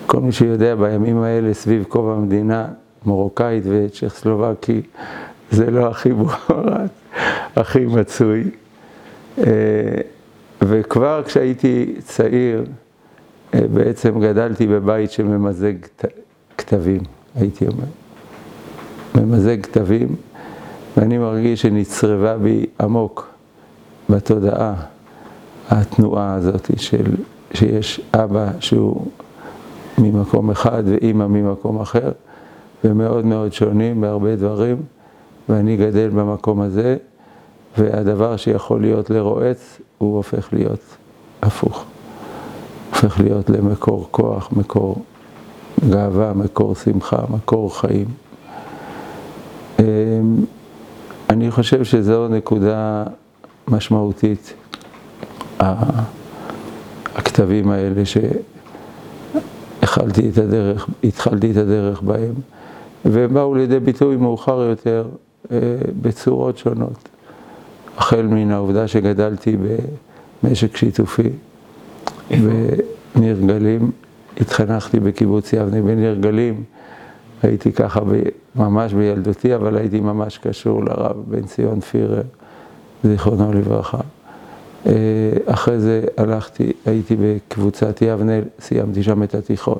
כל מי שיודע בימים האלה סביב קובע המדינה, מורוקאית וצ'כוסלובקי, זה לא הכי מוערד, הכי מצוי. וכבר כשהייתי צעיר, בעצם גדלתי בבית שממזג כתבים, הייתי אומר. ממזג כתבים, ואני מרגיש שנצרבה בי עמוק בתודעה התנועה הזאת של, שיש אבא שהוא ממקום אחד ואמא ממקום אחר, ומאוד מאוד שונים בהרבה דברים, ואני גדל במקום הזה, והדבר שיכול להיות לרועץ, הוא הופך להיות הפוך. הופך להיות למקור כוח, מקור גאווה, מקור שמחה, מקור חיים. אני חושב שזו נקודה משמעותית, הכתבים האלה שהתחלתי את הדרך, התחלתי את הדרך בהם, והם באו לידי ביטוי מאוחר יותר בצורות שונות. החל מן העובדה שגדלתי במשק שיתופי בניר גלים, התחנכתי בקיבוץ יבני בניר גלים, הייתי ככה ממש בילדותי, אבל הייתי ממש קשור לרב בן ציון פירר, זיכרונו לברכה. אחרי זה הלכתי, הייתי בקבוצת יבנה, סיימתי שם את התיכון.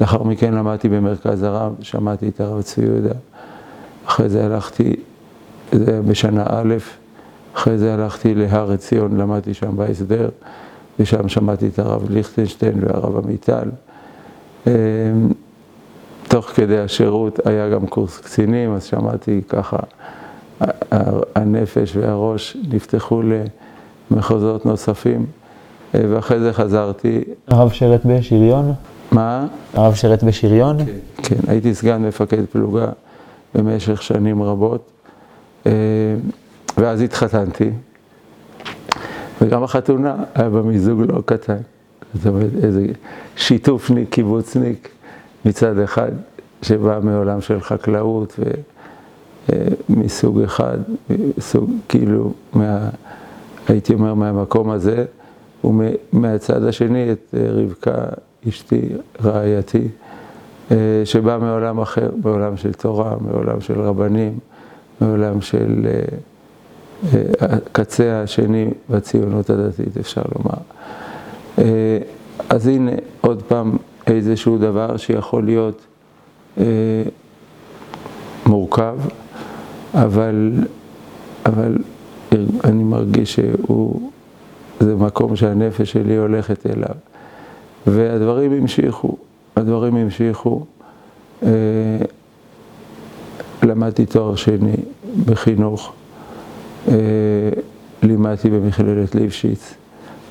לאחר מכן למדתי במרכז הרב, שמעתי את הרב צבי יהודה. אחרי זה הלכתי, זה היה בשנה א', אחרי זה הלכתי להר עציון, למדתי שם בהסדר, ושם שמעתי את הרב ליכטנשטיין והרב עמיטל. תוך כדי השירות היה גם קורס קצינים, אז שמעתי ככה, הנפש והראש נפתחו למחוזות נוספים, ואחרי זה חזרתי. הרב שרת בשריון? מה? הרב שרת בשריון? כן, הייתי סגן מפקד פלוגה במשך שנים רבות, ואז התחתנתי, וגם החתונה היה במיזוג לא קטן. זאת אומרת, איזה שיתופניק, קיבוצניק, מצד אחד, שבא מעולם של חקלאות, ומסוג אחד, סוג, כאילו, מה, הייתי אומר, מהמקום הזה, ומהצד השני, את רבקה, אשתי, רעייתי, שבא מעולם אחר, מעולם של תורה, מעולם של רבנים, מעולם של הקצה השני בציונות הדתית, אפשר לומר. אז הנה, עוד פעם, איזשהו דבר שיכול להיות אה, מורכב, אבל, אבל אני מרגיש שהוא, זה מקום שהנפש שלי הולכת אליו. והדברים המשיכו, הדברים המשיכו. אה, למדתי תואר שני בחינוך, אה, לימדתי במכללת ליפשיץ,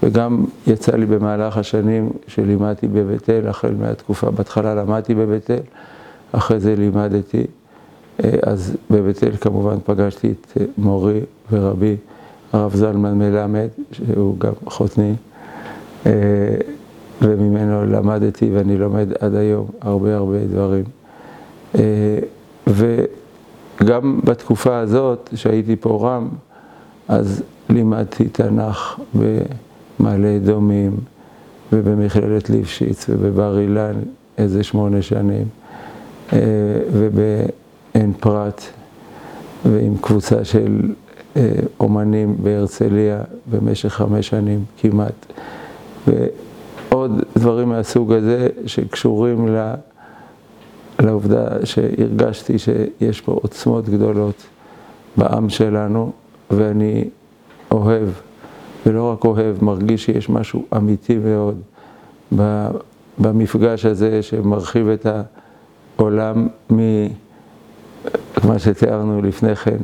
וגם יצא לי במהלך השנים שלימדתי בבית אל, החל מהתקופה. בהתחלה למדתי בבית אל, אחרי זה לימדתי. אז בבית אל כמובן פגשתי את מורי ורבי, הרב זלמן מלמד, שהוא גם חותני, וממנו למדתי ואני לומד עד היום הרבה הרבה דברים. וגם בתקופה הזאת, שהייתי פה רם, אז לימדתי תנ"ך ב... מעלה אדומים, ובמכללת ליפשיץ, ובבר אילן איזה שמונה שנים, ובעין פרת, ועם קבוצה של אומנים בהרצליה במשך חמש שנים כמעט. ועוד דברים מהסוג הזה שקשורים לעובדה שהרגשתי שיש פה עוצמות גדולות בעם שלנו, ואני אוהב. ולא רק אוהב, מרגיש שיש משהו אמיתי מאוד במפגש הזה שמרחיב את העולם ממה שתיארנו לפני כן,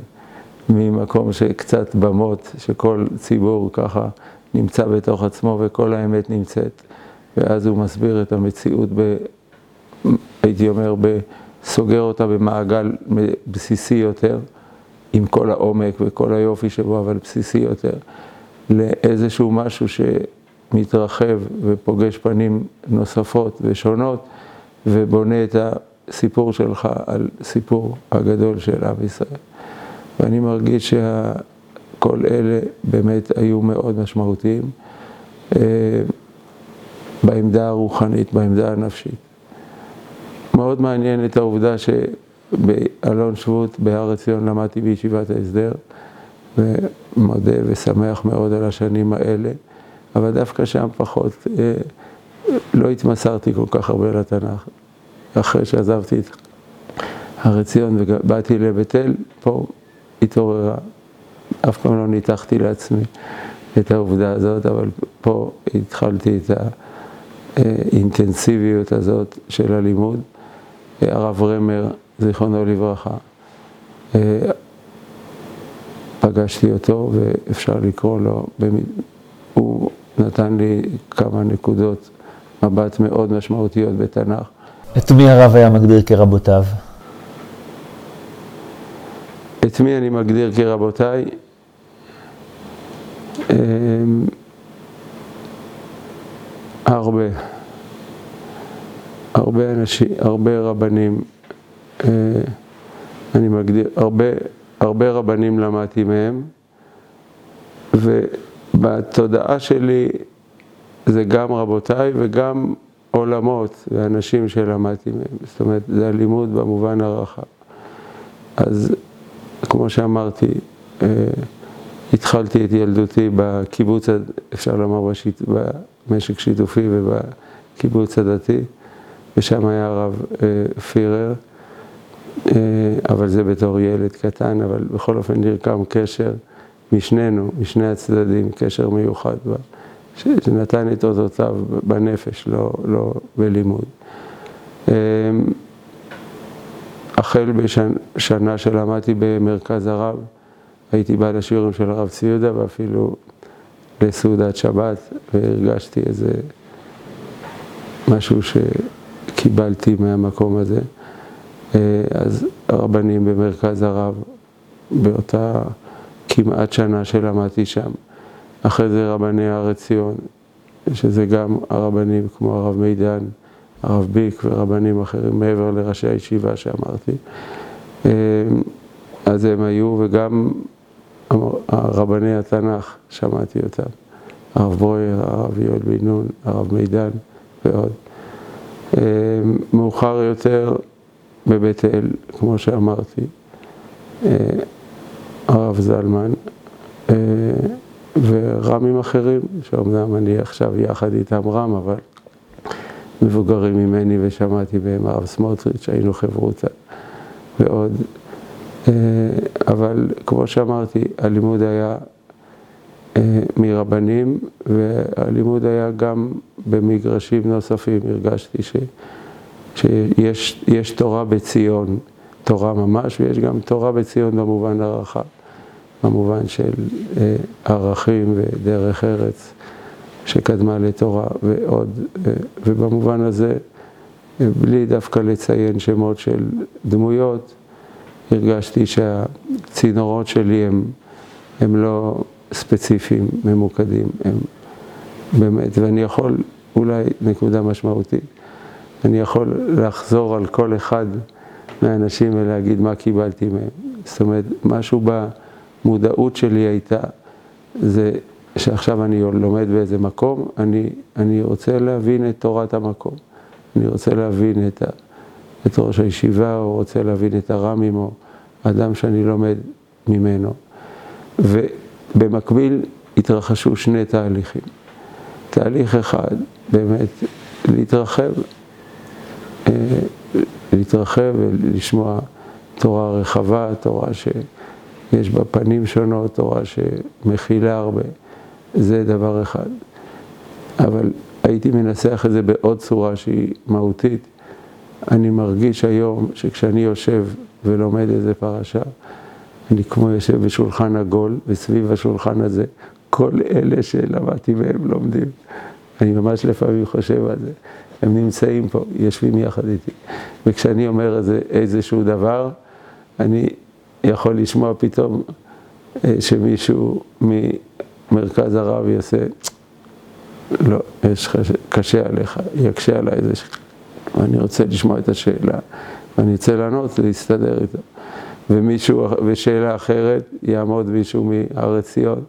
ממקום שקצת במות, שכל ציבור ככה נמצא בתוך עצמו וכל האמת נמצאת, ואז הוא מסביר את המציאות, ב, הייתי אומר, סוגר אותה במעגל בסיסי יותר, עם כל העומק וכל היופי שבו, אבל בסיסי יותר. לאיזשהו משהו שמתרחב ופוגש פנים נוספות ושונות, ובונה את הסיפור שלך על סיפור הגדול של עם ישראל. ואני מרגיש שכל אלה באמת היו מאוד משמעותיים בעמדה הרוחנית, בעמדה הנפשית. מאוד מעניין את העובדה שבאלון שבות, בהר עציון, למדתי בישיבת ההסדר, ומודה ושמח מאוד על השנים האלה, אבל דווקא שם פחות לא התמסרתי כל כך הרבה לתנ"ך. אחרי שעזבתי את הר עציון ובאתי לבית אל, פה התעוררה. אף פעם לא ניתחתי לעצמי את העובדה הזאת, אבל פה התחלתי את האינטנסיביות הזאת של הלימוד. הרב רמר, זיכרונו לברכה, פגשתי אותו ואפשר לקרוא לו, הוא נתן לי כמה נקודות מבט מאוד משמעותיות בתנ"ך. את מי הרב היה מגדיר כרבותיו? את מי אני מגדיר כרבותיי? הרבה. הרבה אנשים, הרבה רבנים. אני מגדיר, הרבה, הרבה רבנים למדתי מהם. ובתודעה שלי זה גם רבותיי וגם עולמות ואנשים שלמדתי מהם. זאת אומרת, זה הלימוד במובן הרחב. אז כמו שאמרתי, התחלתי את ילדותי בקיבוץ, אפשר לומר, במשק שיתופי ובקיבוץ הדתי, ושם היה הרב פירר, אבל זה בתור ילד קטן, אבל בכל אופן נרקם קשר משנינו, משני הצדדים, קשר מיוחד, שנתן את אותותיו בנפש, לא, לא בלימוד. החל בשנה שלמדתי במרכז הרב, הייתי בא לשיעורים של הרב צבי יהודה ואפילו לסעודת שבת, והרגשתי איזה משהו שקיבלתי מהמקום הזה. אז הרבנים במרכז הרב, באותה כמעט שנה שלמדתי שם. אחרי זה רבני הר עציון, שזה גם הרבנים כמו הרב מידן, הרב ביק ורבנים אחרים מעבר לראשי הישיבה שאמרתי. אז הם היו, וגם הרבני התנ"ך, שמעתי אותם. הרב ברויר, הרב יואל בן נון, הרב מידן ועוד. מאוחר יותר בבית אל, כמו שאמרתי, הרב זלמן ורמים אחרים, שאומנם אני עכשיו יחד איתם רם, אבל מבוגרים ממני ושמעתי בהם, הרב סמוטריץ', היינו חברותה ועוד. אבל כמו שאמרתי, הלימוד היה מרבנים, והלימוד היה גם במגרשים נוספים. הרגשתי ש, שיש יש תורה בציון, תורה ממש, ויש גם תורה בציון במובן הרחב, במובן של ערכים ודרך ארץ שקדמה לתורה ועוד, ובמובן הזה, בלי דווקא לציין שמות של דמויות, הרגשתי שהצינורות שלי הם, הם לא ספציפיים, ממוקדים, הם באמת, ואני יכול, אולי נקודה משמעותית, אני יכול לחזור על כל אחד מהאנשים ולהגיד מה קיבלתי מהם. זאת אומרת, משהו במודעות שלי הייתה, זה שעכשיו אני לומד באיזה מקום, אני, אני רוצה להבין את תורת המקום. אני רוצה להבין את, ה, את ראש הישיבה, או רוצה להבין את הרמים, או אדם שאני לומד ממנו. ובמקביל התרחשו שני תהליכים. תהליך אחד, באמת להתרחב, להתרחב ולשמוע תורה רחבה, תורה שיש בה פנים שונות, תורה שמכילה הרבה. זה דבר אחד. אבל הייתי מנסח את זה בעוד צורה שהיא מהותית. אני מרגיש היום שכשאני יושב ולומד איזה פרשה, אני כמו יושב בשולחן עגול, וסביב השולחן הזה, כל אלה שלמדתי מהם לומדים. אני ממש לפעמים חושב על זה. הם נמצאים פה, יושבים יחד איתי. וכשאני אומר איזשהו דבר, אני יכול לשמוע פתאום שמישהו ממרכז הרב יעשה, לא, יש קשה עליך, יקשה עליי איזה, אני רוצה לשמוע את השאלה, אני אצא לענות, להסתדר איתו. ומישהו, ושאלה אחרת, יעמוד מישהו מארץ ציון,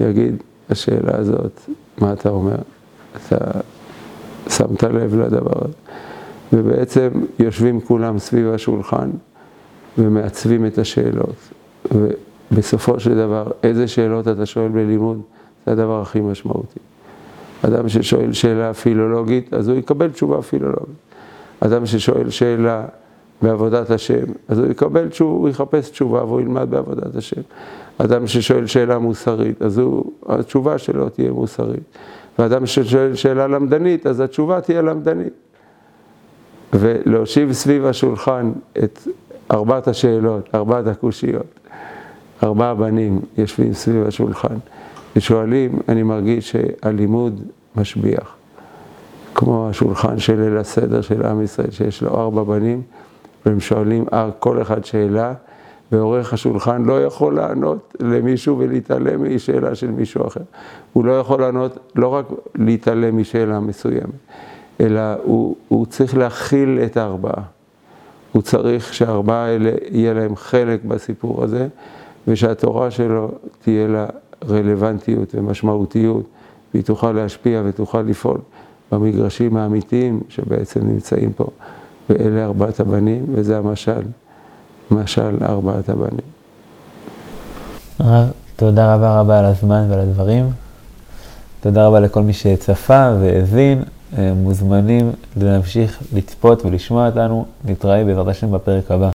יגיד, השאלה הזאת, מה אתה אומר? אתה שמת לב לדבר הזה. ובעצם יושבים כולם סביב השולחן, ומעצבים את השאלות. ובסופו של דבר, איזה שאלות אתה שואל בלימוד, זה הדבר הכי משמעותי. אדם ששואל שאלה פילולוגית, אז הוא יקבל תשובה פילולוגית. אדם ששואל שאלה בעבודת השם, אז הוא יקבל תשובה, הוא יחפש תשובה והוא ילמד בעבודת השם. אדם ששואל שאלה מוסרית, אז הוא, התשובה שלו תהיה מוסרית. ואדם ששואל שאלה למדנית, אז התשובה תהיה למדנית. ולהושיב סביב השולחן את ארבעת השאלות, ארבעת הקושיות, ארבעה בנים יושבים סביב השולחן. ושואלים, אני מרגיש שהלימוד משביח. כמו השולחן של ליל הסדר של עם ישראל, שיש לו ארבע בנים, והם שואלים כל אחד שאלה, ועורך השולחן לא יכול לענות למישהו ולהתעלם משאלה של מישהו אחר. הוא לא יכול לענות, לא רק להתעלם משאלה מסוימת, אלא הוא, הוא צריך להכיל את הארבעה. הוא צריך שהארבעה האלה יהיה להם חלק בסיפור הזה, ושהתורה שלו תהיה לה רלוונטיות ומשמעותיות, והיא תוכל להשפיע ותוכל לפעול במגרשים האמיתיים שבעצם נמצאים פה. ואלה ארבעת הבנים, וזה המשל, משל ארבעת הבנים. תודה רבה רבה על הזמן ועל הדברים. תודה רבה לכל מי שצפה והאזין. מוזמנים להמשיך לצפות ולשמוע אותנו. נתראה בעזרת השם בפרק הבא.